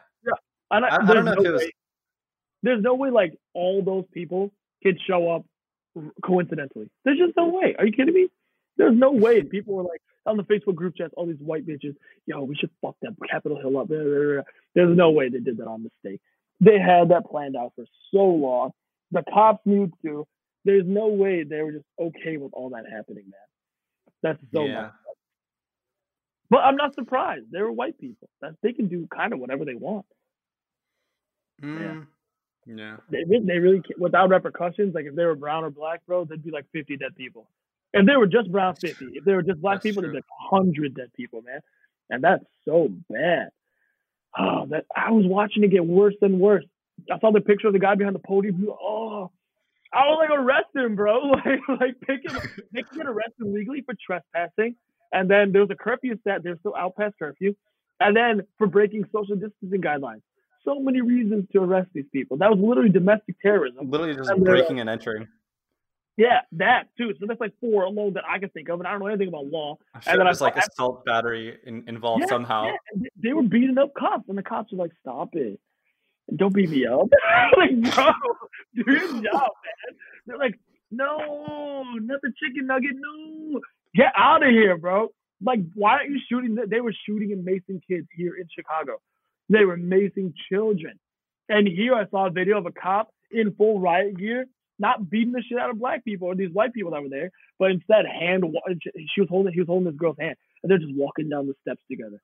And I don't know if it was. There's no way like all those people could show up coincidentally. There's just no way. Are you kidding me? There's no way. People were like on the Facebook group chats, all these white bitches, yo, we should fuck that Capitol Hill up. There's no way they did that on mistake. They had that planned out for so long. The cops knew too. There's no way they were just okay with all that happening, man. That's so much. But I'm not surprised. They're white people. They can do kind of whatever they want. Mm. Yeah. They really can't, without repercussions. Like if they were brown or black, bro, there'd be like 50 dead people. If they were just brown, 50. If they were just black people, there'd be like 100 dead people, man. And that's so bad. Oh, that I was watching it get worse and worse. I saw the picture of the guy behind the podium. Oh. I was like, arrest him, bro. Like pick him. They can get arrested legally for trespassing. And then there's a curfew set. They're still out past curfew. And then for breaking social distancing guidelines. So many reasons to arrest these people. That was literally domestic terrorism. Literally just breaking and entering. Yeah, that too. So that's like four alone that I can think of. And I don't know anything about law. I'm sure there's like assault battery involved somehow. Yeah. They were beating up cops. And the cops were like, stop it. Don't beat me up. Like, bro, do your job, man. They're like, no, not the chicken nugget, no. Get out of here, bro. Like, why aren't you shooting? They were shooting and macing kids here in Chicago. They were macing children. And here I saw a video of a cop in full riot gear, not beating the shit out of black people or these white people that were there, but instead he was holding this girl's hand, and they're just walking down the steps together.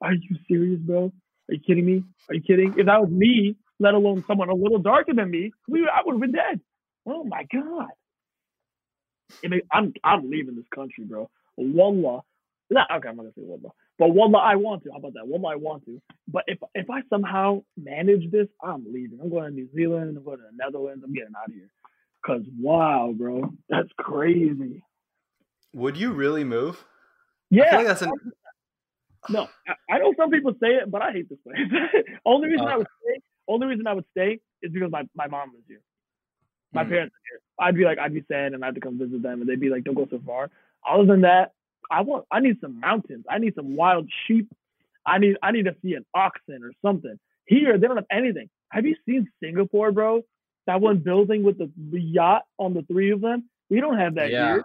Are you serious, bro? Are you kidding me? Are you kidding? If that was me, let alone someone a little darker than me, I would have been dead. Oh my God. I'm leaving this country, bro. Wallah. Okay, I'm not going to say wallah. But wallah, I want to. How about that? Wallah, I want to. But if I somehow manage this, I'm leaving. I'm going to New Zealand. I'm going to the Netherlands. I'm getting out of here. Because wow, bro. That's crazy. Would you really move? Yeah. I feel like that's No, I know some people say it, but I hate this place. Only reason I would stay is because my mom was here. My parents are here. I'd be sad and I'd have to come visit them and they'd be like, don't go so far. Other than that, I need some mountains. I need some wild sheep. I need to see an oxen or something. Here, they don't have anything. Have you seen Singapore, bro? That one building with the yacht on the three of them? We don't have that here.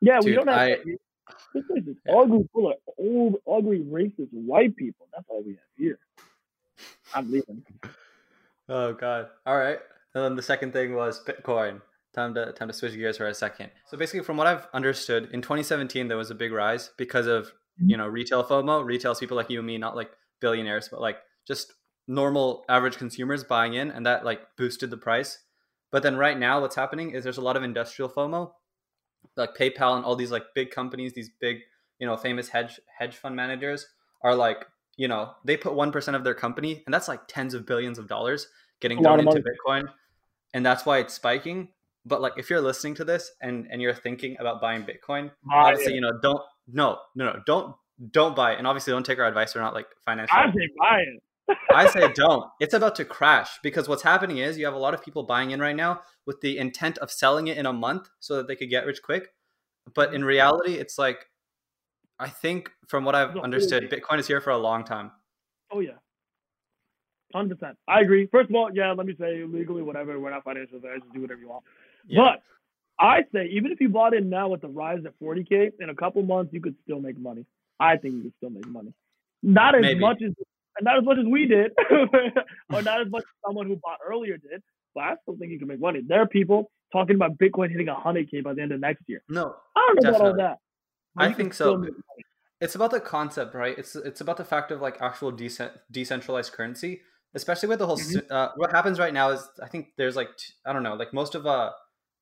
Yeah, dude, we don't have that here. This is ugly, full of old, ugly, racist white people. That's all we have here. I'm leaving. Oh God! All right. And then the second thing was Bitcoin. Time to switch gears for a second. So basically, from what I've understood, in 2017 there was a big rise because of retail FOMO, retail people like you and me, not like billionaires, but like just normal average consumers buying in, and that like boosted the price. But then right now, what's happening is there's a lot of industrial FOMO, like PayPal and all these like big companies, these big famous hedge fund managers are like they put 1% of their company, and that's like tens of billions of dollars getting thrown into Bitcoin, and that's why it's spiking. But like, if you're listening to this and you're thinking about buying Bitcoin, obviously don't buy it, and obviously don't take our advice. We're not like financial. I say buy it. I say don't. It's about to crash because what's happening is you have a lot of people buying in right now with the intent of selling it in a month so that they could get rich quick. But in reality, it's like, I think from what I've understood, Bitcoin is here for a long time. Oh, yeah. 100%. I agree. First of all, yeah, let me say legally, whatever. We're not financial advisors. Do whatever you want. Yeah. But I say even if you bought in now with the rise at 40K, in a couple months, you could still make money. I think you could still make money. Not as much as we did, or not as much as someone who bought earlier did, but I still think you can make money. There are people talking about Bitcoin hitting 100K by the end of next year. No, I don't know about all that. I think so. It's about the concept, right? It's about the fact of like actual decentralized currency, especially with the whole. What happens right now is I think there's like most of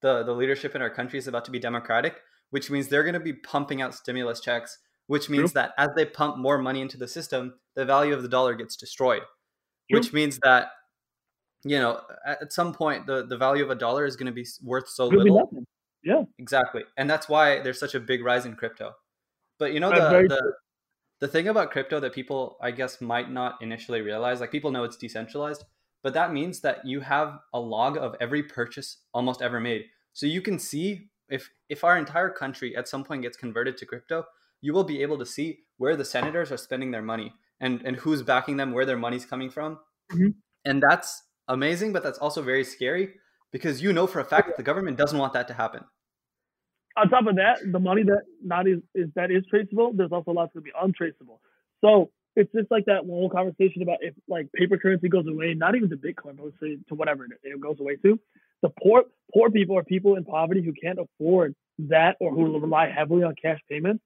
the leadership in our country is about to be democratic, which means they're going to be pumping out stimulus checks. Which means that as they pump more money into the system, the value of the dollar gets destroyed, which means that, at some point, the value of a dollar is going to be worth so little. Yeah, exactly. And that's why there's such a big rise in crypto. But, the thing about crypto that people, I guess, might not initially realize, like people know it's decentralized, but that means that you have a log of every purchase almost ever made. So you can see if our entire country at some point gets converted to crypto, you will be able to see where the senators are spending their money and who's backing them, where their money's coming from. And that's amazing, but that's also very scary because for a fact that the government doesn't want that to happen. On top of that, the money that is traceable, there's also lots going to be untraceable. So it's just like that whole conversation about if like paper currency goes away, not even to Bitcoin, but to whatever it goes away to. The poor people or people in poverty who can't afford that or who rely heavily on cash payments,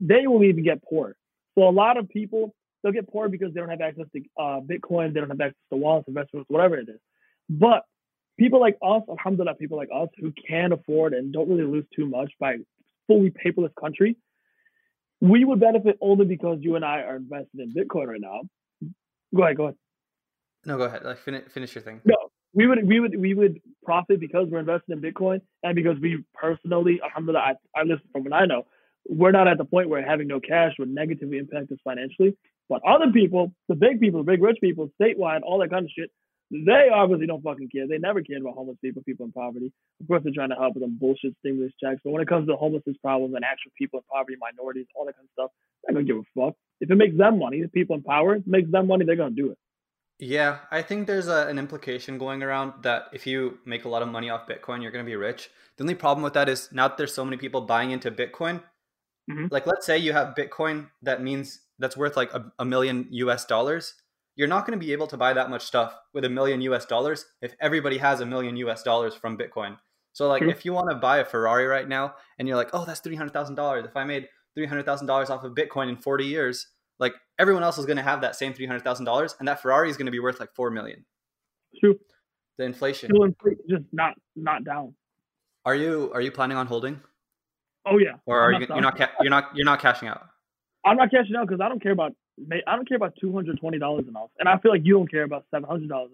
they will even get poor. So a lot of people, they'll get poor because they don't have access to Bitcoin, they don't have access to wallets, investments, whatever it is. But people like us, alhamdulillah, people like us who can afford and don't really lose too much by fully paperless country, we would benefit only because you and I are invested in Bitcoin right now. Go ahead. No, go ahead. Like finish your thing. No, we would profit because we're invested in Bitcoin and because we personally, alhamdulillah, I listen from what I know, we're not at the point where having no cash would negatively impact us financially. But other people, the big rich people, statewide, all that kind of shit, they obviously don't fucking care. They never cared about homeless people in poverty. Of course, they're trying to help with them bullshit stimulus checks. But when it comes to the homelessness problem and actual people in poverty, minorities, all that kind of stuff, they're not going to give a fuck. If it makes them money, the people in power makes them money, they're going to do it. Yeah, I think there's an implication going around that if you make a lot of money off Bitcoin, you're going to be rich. The only problem with that is now that there's so many people buying into Bitcoin, like, let's say you have Bitcoin that means that's worth like $1 million. You're not going to be able to buy that much stuff with $1 million if everybody has $1 million from Bitcoin. So like if you want to buy a Ferrari right now and you're like, oh, that's $300,000. If I made $300,000 off of Bitcoin in 40 years, like everyone else is going to have that same $300,000 and that Ferrari is going to be worth like $4 million. True. The inflation. Just not down. Are you planning on holding? Oh yeah. Or you're not cashing out? I'm not cashing out because I don't care about $220 an ounce, and I feel like you don't care about $700 an ounce.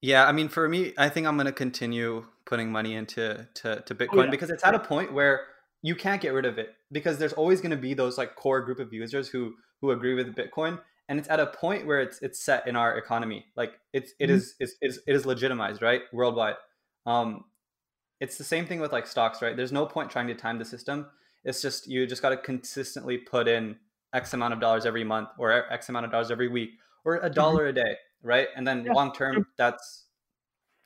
Yeah, I mean, for me, I think I'm gonna continue putting money into Bitcoin because it's at a point where you can't get rid of it because there's always gonna be those like core group of users who agree with Bitcoin, and it's at a point where it's set in our economy, like it is legitimized, right, worldwide. It's the same thing with like stocks, right? There's no point trying to time the system. It's just, you just got to consistently put in X amount of dollars every month or X amount of dollars every week or $1 a day, right? And then long-term,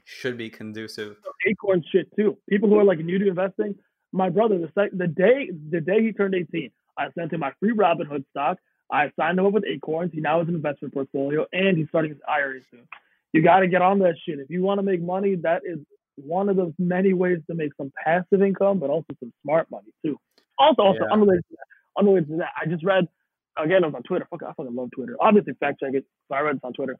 should be conducive. Acorn shit too. People who are like new to investing, My brother, the day he turned 18, I sent him my free Robinhood stock. I signed him up with Acorns. He now has an investment portfolio, and he's starting his IRA soon. You got to get on that shit. If you want to make money, that is one of the many ways to make some passive income, but also some smart money too. Also, unrelated to that, I just read, again, it was on Twitter. I fucking love Twitter. Obviously, fact check it. So I read this on Twitter.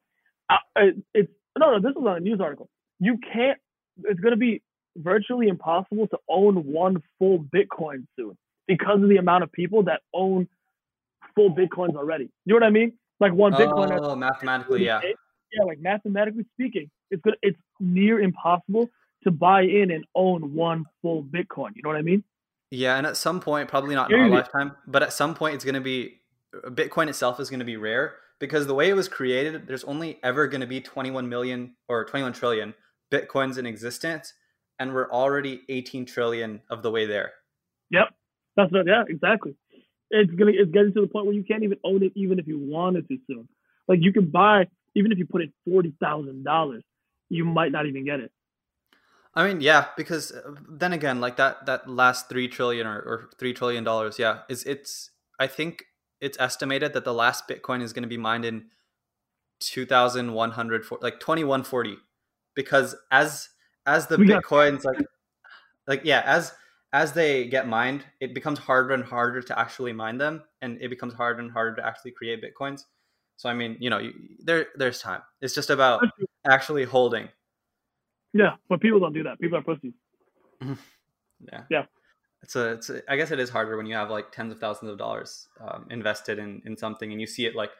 This was on a news article. It's going to be virtually impossible to own one full Bitcoin soon because of the amount of people that own full Bitcoins already. You know what I mean? Like one Bitcoin. Oh, mathematically, yeah. Yeah, like mathematically speaking, it's near impossible to buy in and own one full Bitcoin. You know what I mean? Yeah, and at some point, probably not in our lifetime, but at some point it's going to be, Bitcoin itself is going to be rare because the way it was created, there's only ever going to be 21 million or 21 trillion Bitcoins in existence, and we're already 18 trillion of the way there. Yep, that's what. Yeah, exactly. It's getting to the point where you can't even own it, even if you wanted to soon. Like you can buy, even if you put in $40,000, you might not even get it. I mean, yeah, because then again, like that last $3 trillion or $3 trillion, yeah, it's. I think it's estimated that the last Bitcoin is going to be mined in 2140, because as the Bitcoins as they get mined, it becomes harder and harder to actually mine them, and it becomes harder and harder to actually create Bitcoins. So I mean, you know, there's time. It's just about actually holding. Yeah, but people don't do that. People are pussies. Yeah. It's I guess it is harder when you have like tens of thousands of dollars invested in something, and you see it like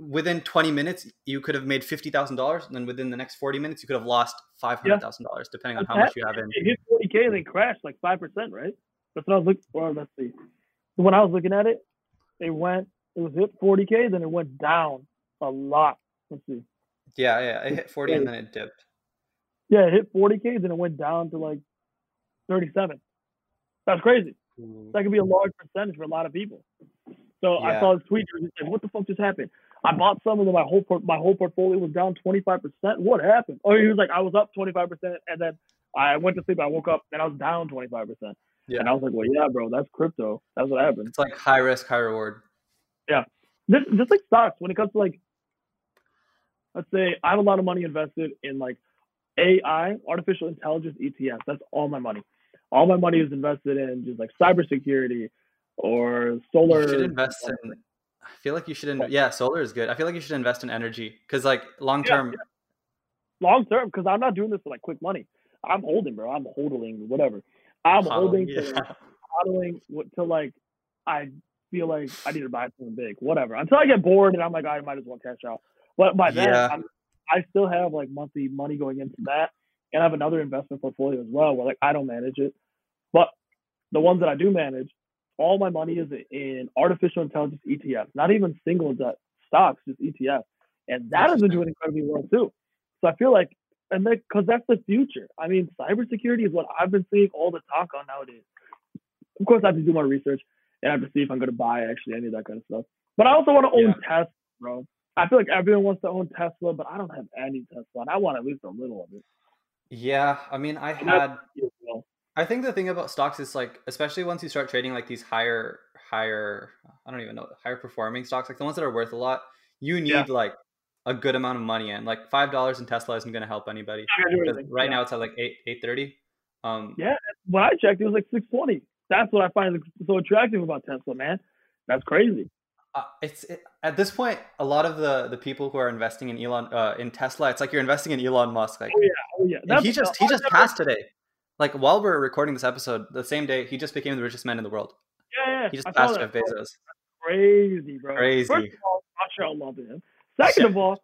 within 20 minutes you could have made $50,000, and then within the next 40 minutes you could have lost $500,000, depending on how much you have in. It hit 40K and then crashed like 5%, right? That's what I was looking for. Let's see. When I was looking at it, it was hit 40K, then it went down a lot. Let's see. Yeah. It hit 40 and then it dipped. Yeah, it hit 40K, then it went down to like 37. That's crazy. That could be a large percentage for a lot of people. So yeah. I saw this tweet. It was like, what the fuck just happened? I bought some of them. My whole portfolio was down 25%. What happened? Oh, he was like, I was up 25%, and then I went to sleep. I woke up, and I was down 25%. Yeah. And I was like, well, yeah, bro, that's crypto. That's what happened. It's like high risk, high reward. Yeah. This just like stocks. When it comes to like, let's say I have a lot of money invested in like AI, artificial intelligence, ETFs. That's all my money. All my money is invested in just like cybersecurity or solar. You should invest in. I feel like you should. Yeah, solar is good. I feel like you should invest in energy because like long term. Yeah. Long term, because I'm not doing this for like quick money. I'm holding, bro. I'm hodling, whatever. I'm holding till like I feel like I need to buy something big, whatever. Until I get bored and I'm like, I might as well cash out. But by then, I still have like monthly money going into that, and I have another investment portfolio as well where like I don't manage it, but the ones that I do manage, all my money is in artificial intelligence ETFs, not even single stocks, just ETFs, and that has been doing incredibly well too. So I feel like, and because that's the future. I mean, cybersecurity is what I've been seeing all the talk on nowadays. Of course, I have to do my research and I have to see if I'm going to buy actually any of that kind of stuff. But I also want to own Tesla, bro. I feel like everyone wants to own Tesla, but I don't have any Tesla, and I want at least a little of it. Yeah, I mean, I think the thing about stocks is like, especially once you start trading like these higher performing stocks, like the ones that are worth a lot, you need like a good amount of money, and like $5 in Tesla isn't going to help anybody. Now it's at like 8:30. Yeah, when I checked, it was like 6:20. That's what I find so attractive about Tesla, man. That's crazy. At this point, a lot of the people who are investing in Tesla, it's like you're investing in Elon Musk. Like, and he just passed today. Like while we're recording this episode, the same day he just became the richest man in the world. Yeah. He just passed Jeff Bezos. Crazy, bro. Crazy. First of all, mashallah to him. Second of all,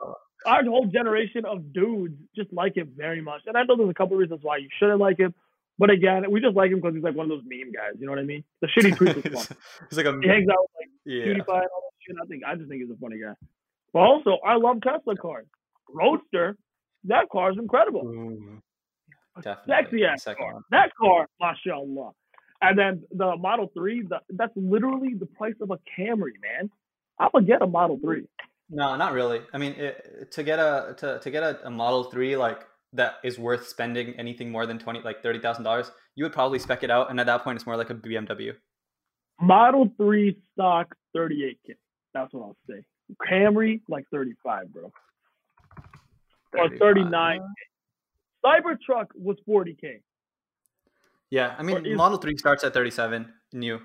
our whole generation of dudes just like him very much, and I know there's a couple of reasons why you shouldn't like him. But again, we just like him because he's like one of those meme guys. You know what I mean? The shit he tweets is fun. He's like he hangs out with like PewDiePie and all that shit. I just think he's a funny guy. But also, I love Tesla cars. Roadster, that car is incredible. Definitely. Sexy ass car. That car, mashallah. And then the Model 3, that's literally the price of a Camry, man. I would get a Model 3. No, not really. I mean, to get a Model 3, like that is worth spending anything more than $30,000, you would probably spec it out. And at that point, it's more like a BMW. Model 3 stock, 38K. That's what I'll say. Camry, like 35, bro. 35. Or 39. Cybertruck was 40K. Yeah, I mean, Model 3 starts at 37, new.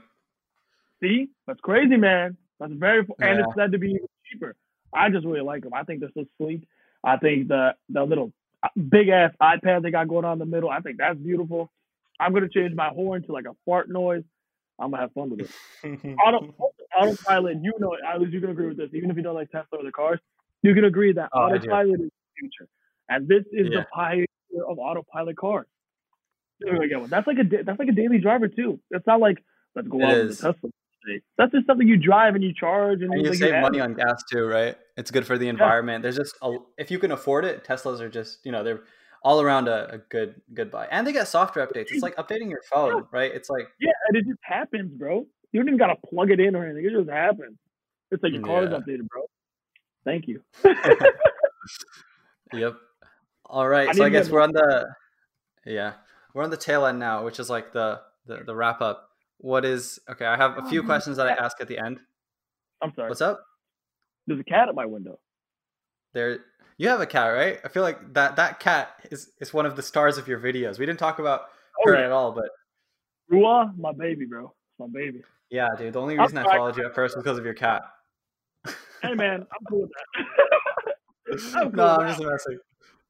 See? That's crazy, man. That's very... Yeah. And it's said to be even cheaper. I just really like them. I think they're so sleek. I think the little big-ass iPad they got going on in the middle, I think that's beautiful. I'm going to change my horn to like a fart noise. I'm going to have fun with it. Autopilot, you know, at least you can agree with this. Even if you don't like Tesla or the cars, you can agree that autopilot is the future. And this is the pioneer of autopilot cars. That's like a daily driver, too. It's not like, let's go out with a Tesla. That's just something you drive and you charge, and you save money on gas too, right? It's good for the environment. There's just if you can afford it, Teslas are just, you know, they're all around a good buy, and they get software updates. It's like updating your phone, right? It's like and it just happens, bro. You don't even gotta plug it in or anything. It just happens. It's like your car is updated, bro. Thank you. Yep. All right. So I guess we're on the tail end now, which is like the wrap up. I have a few questions that I ask at the end. I'm sorry. What's up? There's a cat at my window. There, you have a cat, right? I feel like that cat is one of the stars of your videos. We didn't talk about her at all, but Rua, my baby, bro. My baby. Yeah, dude. The only reason I followed you at first was because of your cat. Hey man, I'm cool with that. I'm just messing.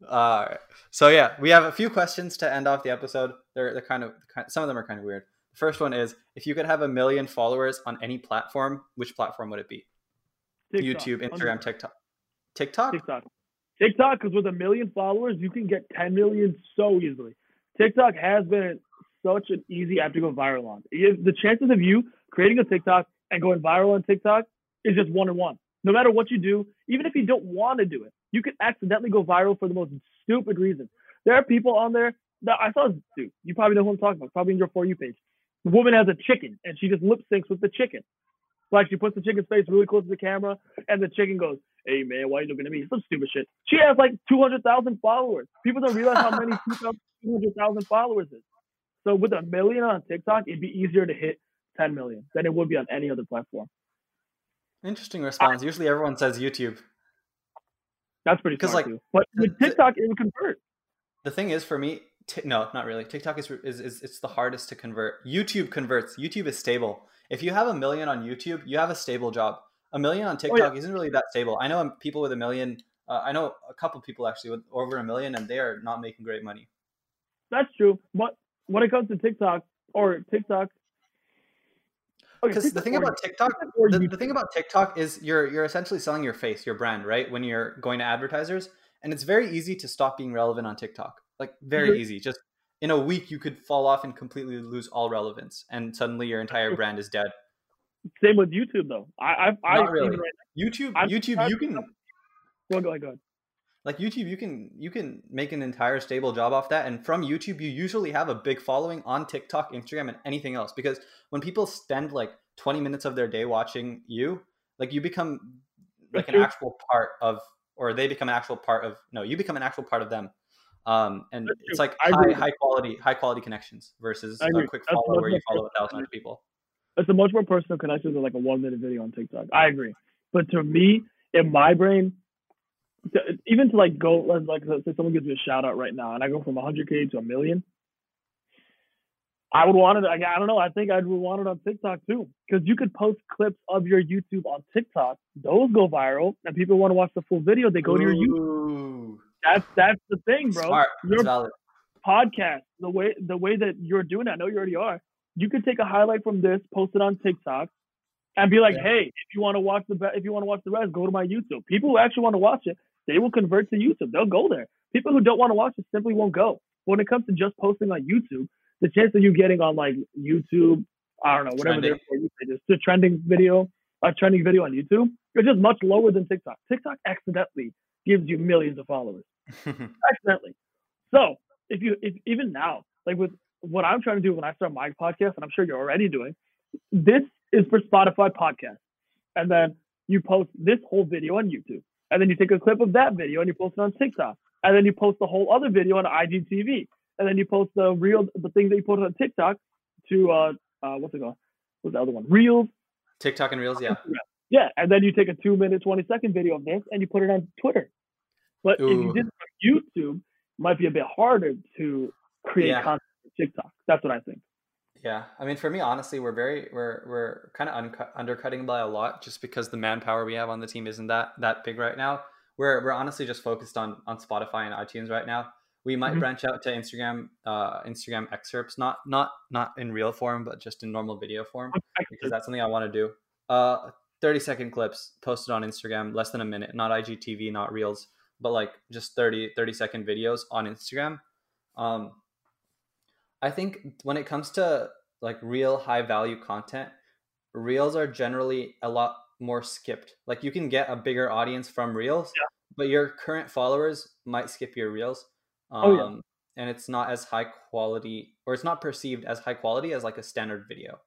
All right. So yeah, we have a few questions to end off the episode. They're kind of some of them are kind of weird. First one is, if you could have 1 million followers on any platform, which platform would it be? TikTok. YouTube, Instagram, TikTok. TikTok, because with 1 million followers, you can get 10 million so easily. TikTok has been such an easy app to go viral on. The chances of you creating a TikTok and going viral on TikTok is just one in one. No matter what you do, even if you don't want to do it, you can accidentally go viral for the most stupid reason. There are people on there that I saw, dude, you probably know who I'm talking about. It's probably in your For You page. The woman has a chicken, and she just lip syncs with the chicken. Like, she puts the chicken's face really close to the camera, and the chicken goes, "Hey, man, why are you looking at me?" Some stupid shit. She has, like, 200,000 followers. People don't realize how many 200,000 followers is. So with 1 million on TikTok, it'd be easier to hit 10 million than it would be on any other platform. Interesting response. Usually everyone says YouTube. That's pretty smart, too. But with TikTok, it would convert. The thing is, for me... No, not really. TikTok is it's the hardest to convert. YouTube converts. YouTube is stable. If you have 1 million on YouTube, you have a stable job. 1 million on TikTok isn't really that stable. I know people with 1 million. I know a couple people actually with over 1 million, and they are not making great money. That's true. But when it comes to TikTok, because the thing about TikTok is you're essentially selling your face, your brand, right? When you're going to advertisers, and it's very easy to stop being relevant on TikTok. Like, very easy. Just in a week, you could fall off and completely lose all relevance. And suddenly your entire brand is dead. Same with YouTube, though. Not really. Go ahead. Like, YouTube, you can make an entire stable job off that. And from YouTube, you usually have a big following on TikTok, Instagram, and anything else. Because when people spend, like, 20 minutes of their day watching you, like, you become, like, an actual part of... Or they become an actual part of... No, you become an actual part of them. And it's like high quality connections versus a quick follow where you follow 1,000 people. It's a much more personal connection than like a 1 minute video on TikTok. I agree. But to me, in my brain, even to like go, like say someone gives me a shout out right now and I go from 100K to 1 million, I would want it. I don't know. I think I'd want it on TikTok too. Cause you could post clips of your YouTube on TikTok. Those go viral and people want to watch the full video. They go to your YouTube. That's the thing, bro. Smart. Your podcast, the way that you're doing it, I know you already are. You could take a highlight from this, post it on TikTok, and be like, "Hey, if you want to watch the rest, go to my YouTube." People who actually want to watch it, they will convert to YouTube. They'll go there. People who don't want to watch it simply won't go. When it comes to just posting on YouTube, the chance of you getting on like YouTube, I don't know, whatever they're for you, just a trending video on YouTube, it's just much lower than TikTok. TikTok accidentally gives you millions of followers. Accidentally. So if even now, like with what I'm trying to do when I start my podcast, and I'm sure you're already doing, this is for Spotify podcast. And then you post this whole video on YouTube. And then you take a clip of that video and you post it on TikTok. And then you post the whole other video on IGTV. And then you post the reels, the things that you post on TikTok to, what's it called? What's the other one? Reels. TikTok and Reels, yeah. Yeah, and then you take a 2-minute, 20-second video of this and you put it on Twitter. But if you did it on YouTube, it might be a bit harder to create content on TikTok. That's what I think. Yeah, I mean, for me, honestly, we're kind of undercutting by a lot just because the manpower we have on the team isn't that big right now. We're honestly just focused on Spotify and iTunes right now. We might branch out to Instagram excerpts, not in real form, but just in normal video form, because that's something I want to do. 30-second clips posted on Instagram, less than a minute, not IGTV, not Reels, but like just 30-second videos on Instagram. I think when it comes to like real high value content, Reels are generally a lot more skipped. Like you can get a bigger audience from Reels, but your current followers might skip your Reels. And it's not as high quality, or it's not perceived as high quality as like a standard video.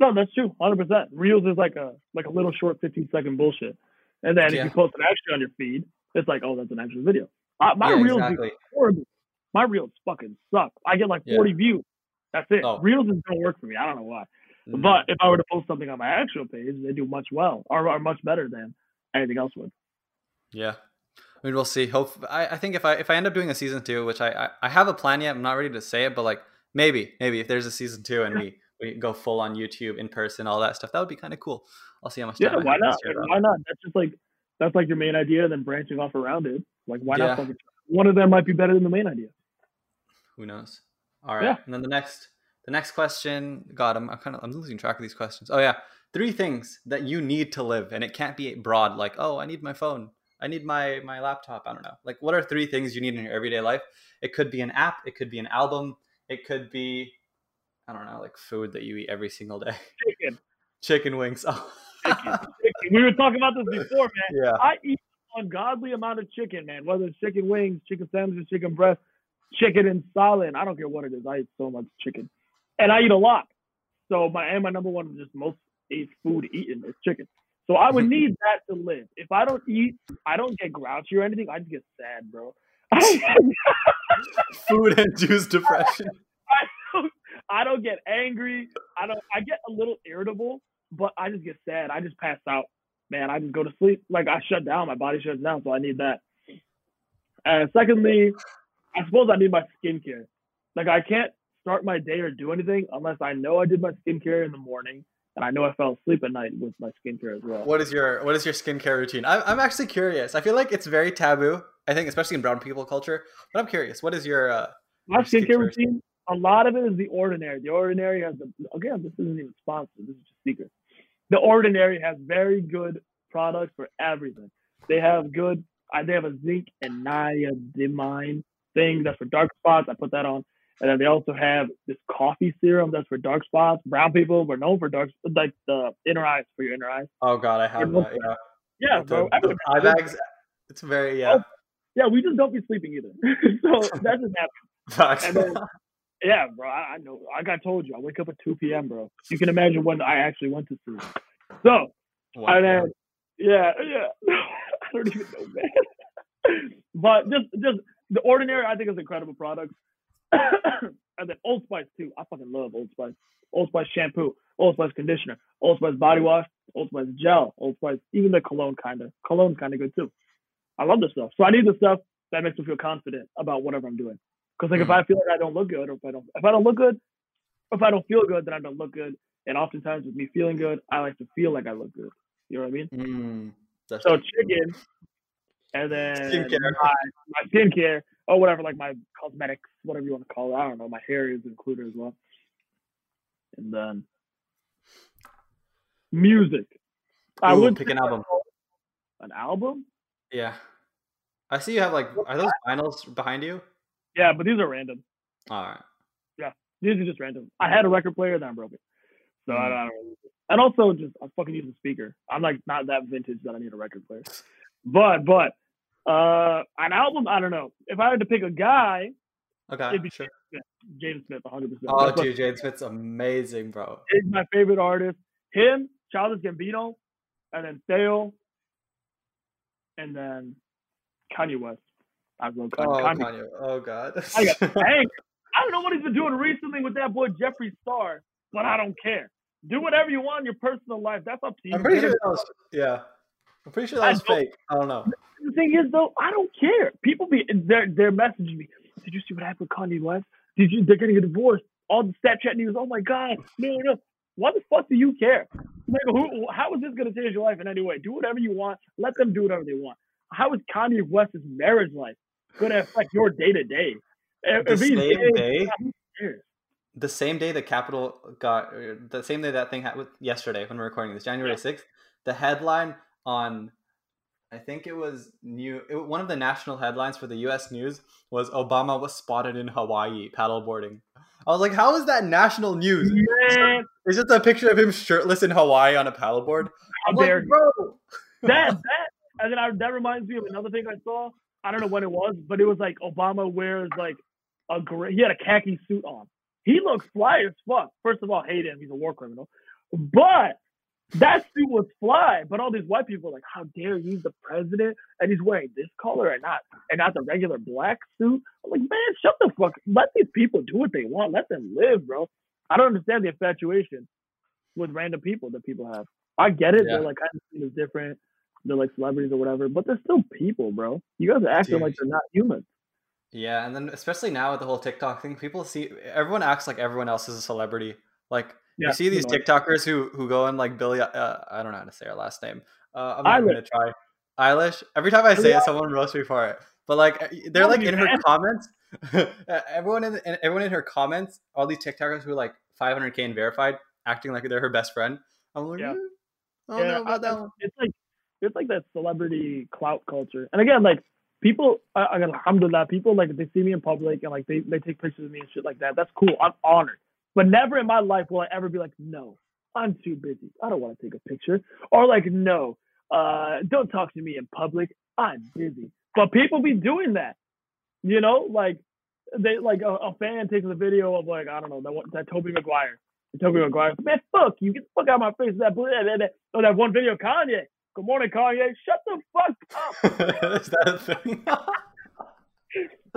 No, that's true. 100%. Reels is like a little short 15-second bullshit. And then if you post an extra on your feed, it's like, oh, that's an extra video. Reels is horrible. My Reels fucking suck. I get like 40 views. That's it. Oh. Reels is going to work for me. I don't know why. Mm-hmm. But if I were to post something on my actual page, they do much well, or much better than anything else would. Yeah. I mean, we'll see. I think if I end up doing a season 2, which I have a plan yet, I'm not ready to say it, but like maybe if there's a season 2 and we go full on YouTube in person, all that stuff, that would be kind of cool. I'll see how much time. Why not? Why not? That's just like, that's like your main idea, and then branching off around it. Like, why not? One of them might be better than the main idea. Who knows? All right. Yeah. And then the next question. God, I'm losing track of these questions. Oh yeah, 3 things that you need to live, and it can't be broad. Like, oh, I need my phone. I need my laptop. I don't know. Like, what are 3 things you need in your everyday life? It could be an app. It could be an album. It could be, I don't know, like food that you eat every single day. Chicken wings. Oh. Chicken. We were talking about this before, man. Yeah. I eat an ungodly amount of chicken, man. Whether it's chicken wings, chicken sandwiches, chicken breast, chicken and salad. I don't care what it is. I eat so much chicken, and I eat a lot. So my number one just most food eaten is chicken. So I would need that to live. If I don't eat, I don't get grouchy or anything. I just get sad, bro. Food induced depression. I don't get angry. I get a little irritable, but I just get sad. I just pass out, man. I just go to sleep. Like, I shut down. My body shuts down. So I need that. And secondly, I suppose I need my skincare. Like, I can't start my day or do anything unless I know I did my skincare in the morning. And I know I fell asleep at night with my skincare as well. What is your skincare routine? I'm actually curious. I feel like it's very taboo, I think, especially in brown people culture. But I'm curious, what is your my skincare routine? A lot of it is The Ordinary. The Ordinary has again, this isn't even sponsored. This is just secret. The Ordinary has very good products for everything. They have a zinc and niacinamide thing that's for dark spots. I put that on. And then they also have this coffee serum that's for dark spots. Brown people were known for dark, like the inner eyes, for your inner eyes. Oh God, I have that. Yeah, bro. The eye bags. It's very yeah. We just don't be sleeping either, so that just happens. Then, yeah, bro. I know. Like I told you, I wake up at 2 p.m., bro. You can imagine when I actually went to sleep. So, wow. And then, yeah. I don't even know, man. But just The Ordinary, I think, is an incredible product. And then Old Spice too. I fucking love Old Spice. Old Spice shampoo, Old Spice conditioner, Old Spice body wash, Old Spice gel, Old Spice, even the cologne kind of good too. I love this stuff. So I need the stuff that makes me feel confident about whatever I'm doing. Because like if I feel like I don't look good, or if I don't feel good, then I don't look good. And oftentimes with me feeling good, I like to feel like I look good. You know what I mean? So chicken, and then skincare. My skincare. Or whatever, like my cosmetics, whatever you want to call it. I don't know. My hair is included as well. And then music. Ooh, I would pick an album. An album? Yeah. I see you have like, are those vinyls behind you? Yeah, but these are random. All right. Yeah, these are just random. I had a record player, then I broke it. So I don't know. And also just, I fucking use a speaker. I'm like not that vintage that I need a record player. But. An album, I don't know. If I had to pick a guy, it'd be Jaden Smith, 100%. Oh, dude, Jaden Smith's amazing, bro. He's my favorite artist. Him, Childish Gambino, and then Theo, and then Kanye West. I wrote Kanye. Oh God. I don't know what he's been doing recently with that boy Jeffree Star, but I don't care. Do whatever you want in your personal life. That's up to you. I'm pretty sure that was fake. I don't know. The thing is, though, I don't care. People be they're messaging me. Did you see what happened with Kanye West? They're getting a divorce. All the Snapchat news. Oh my God. No. Why the fuck do you care? Like, how is this going to change your life in any way? Do whatever you want. Let them do whatever they want. How is Kanye West's marriage life going to affect your day to day? The same day the Capitol got, the same day that thing happened yesterday when we're recording this, January 6th, the headline on, I think it was one of the national headlines for the U.S. news was Obama was spotted in Hawaii paddleboarding. I was like, how is that national news? Man. It's just a picture of him shirtless in Hawaii on a paddleboard. I'm like, bro. That reminds me of another thing I saw. I don't know when it was, but it was like Obama wears like he had a khaki suit on. He looks fly as fuck. First of all, hate him. He's a war criminal. But that suit was fly. But all these white people are like, how dare you? He's the president and he's wearing this color and not the regular black suit. I'm like, man, shut the fuck up. Let these people do what they want. Let them live, bro. I don't understand the infatuation with random people that people have. I get it. Yeah. They're like kind of different. They're like celebrities or whatever, but they're still people, bro. You guys are acting like they're not humans. Yeah, and then especially now with the whole TikTok thing, everyone acts like everyone else is a celebrity. Like you see these TikTokers who go in like Billie, I don't know how to say her last name. I'm not gonna try. Eilish. Every time I say it, someone roasts me for it. But like they're like in her comments. everyone in her comments, all these TikTokers who are like 500K and verified, acting like they're her best friend. I'm like, I don't know about that one. It's like that celebrity clout culture. And again, like people, alhamdulillah, people like they see me in public and like they take pictures of me and shit like that. That's cool. I'm honored. But never in my life will I ever be like, no, I'm too busy. I don't want to take a picture. Or like, no, don't talk to me in public. I'm busy. But people be doing that. You know, like they like a fan takes a video of like, I don't know, that Tobey Maguire. Tobey Maguire, man, fuck you. Get the fuck out of my face. That one video of Kanye. Good morning, Kanye. Shut the fuck up. Is that a thing?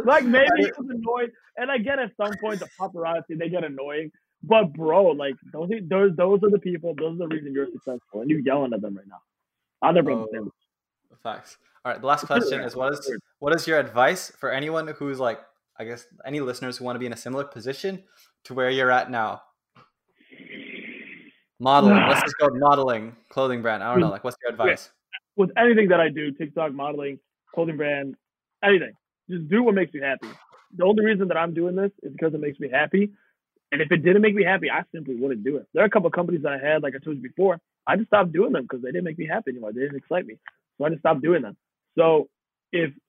Like, maybe it was annoying. And I get at some point the paparazzi, they get annoying. But, bro, like, those are the people. Those are the reason you're successful. And you're yelling at them right now. I'll never understand. Facts. All right. The last question is, what is your advice for anyone who's like, I guess, any listeners who want to be in a similar position to where you're at now? Modeling. Let's just go modeling, clothing brand. I don't know. Like, what's your advice? With anything that I do, TikTok, modeling, clothing brand, anything. Just do what makes you happy. The only reason that I'm doing this is because it makes me happy. And if it didn't make me happy, I simply wouldn't do it. There are a couple of companies that I had, like I told you before, I just stopped doing them because they didn't make me happy anymore. They didn't excite me. So I just stopped doing them. So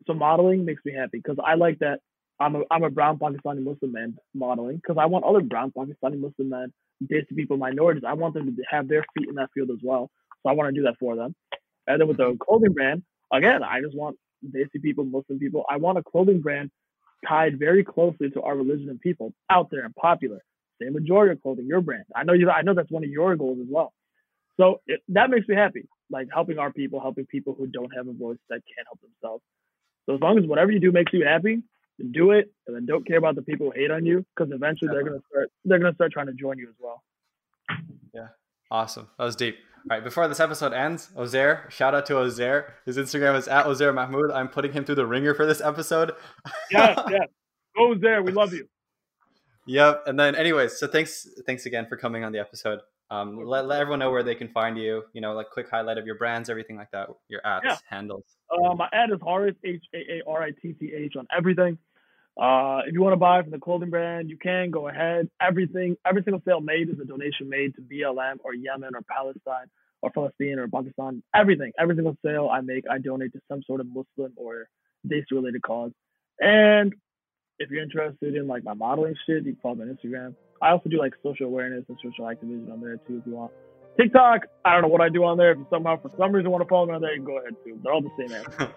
modeling makes me happy because I like that I'm a brown Pakistani Muslim man modeling because I want other brown Pakistani Muslim men, to people, minorities. I want them to have their feet in that field as well. So I want to do that for them. And then with the clothing brand, again, I just want Desi people, Muslim people. I want a clothing brand tied very closely to our religion and people out there and popular. Same with your clothing, your brand. I know that's one of your goals as well. So that makes me happy. Like helping our people, helping people who don't have a voice that can't help themselves. So as long as whatever you do makes you happy, do it, and then don't care about the people who hate on you because eventually they're gonna start trying to join you as well. Yeah, awesome. That was deep. All right, before this episode ends, Ozair, shout out to Ozair. His Instagram is @OzairMahmood. I'm putting him through the ringer for this episode. Yes. Go Ozair, we love you. Yep. And then, anyways, so thanks again for coming on the episode. Let everyone know where they can find you. You know, like quick highlight of your brands, everything like that. Your ads, handles. My ad is Haarith, HAARITTH on everything. If you want to buy from the clothing brand, you can go ahead. Every single sale made is a donation made to BLM or Yemen or Palestine or Palestine or Pakistan. Every single sale I make, I donate to some sort of Muslim or Desi-related cause. And if you're interested in like my modeling shit, you can follow me on Instagram. I also do like social awareness and social activism on there too if you want. TikTok, I don't know what I do on there. If you somehow for some reason want to follow me on there, you can go ahead too. They're all the same app.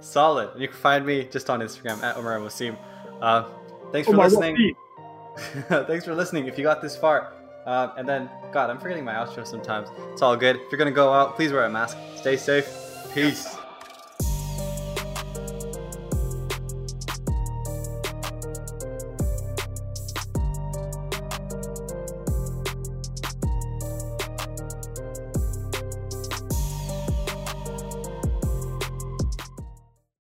Solid. You can find me just on Instagram @OmarMosim. Thanks for listening. Thanks for listening if you got this far. And then, God, I'm forgetting my outro sometimes. It's all good. If you're going to go out, please wear a mask. Stay safe. Peace.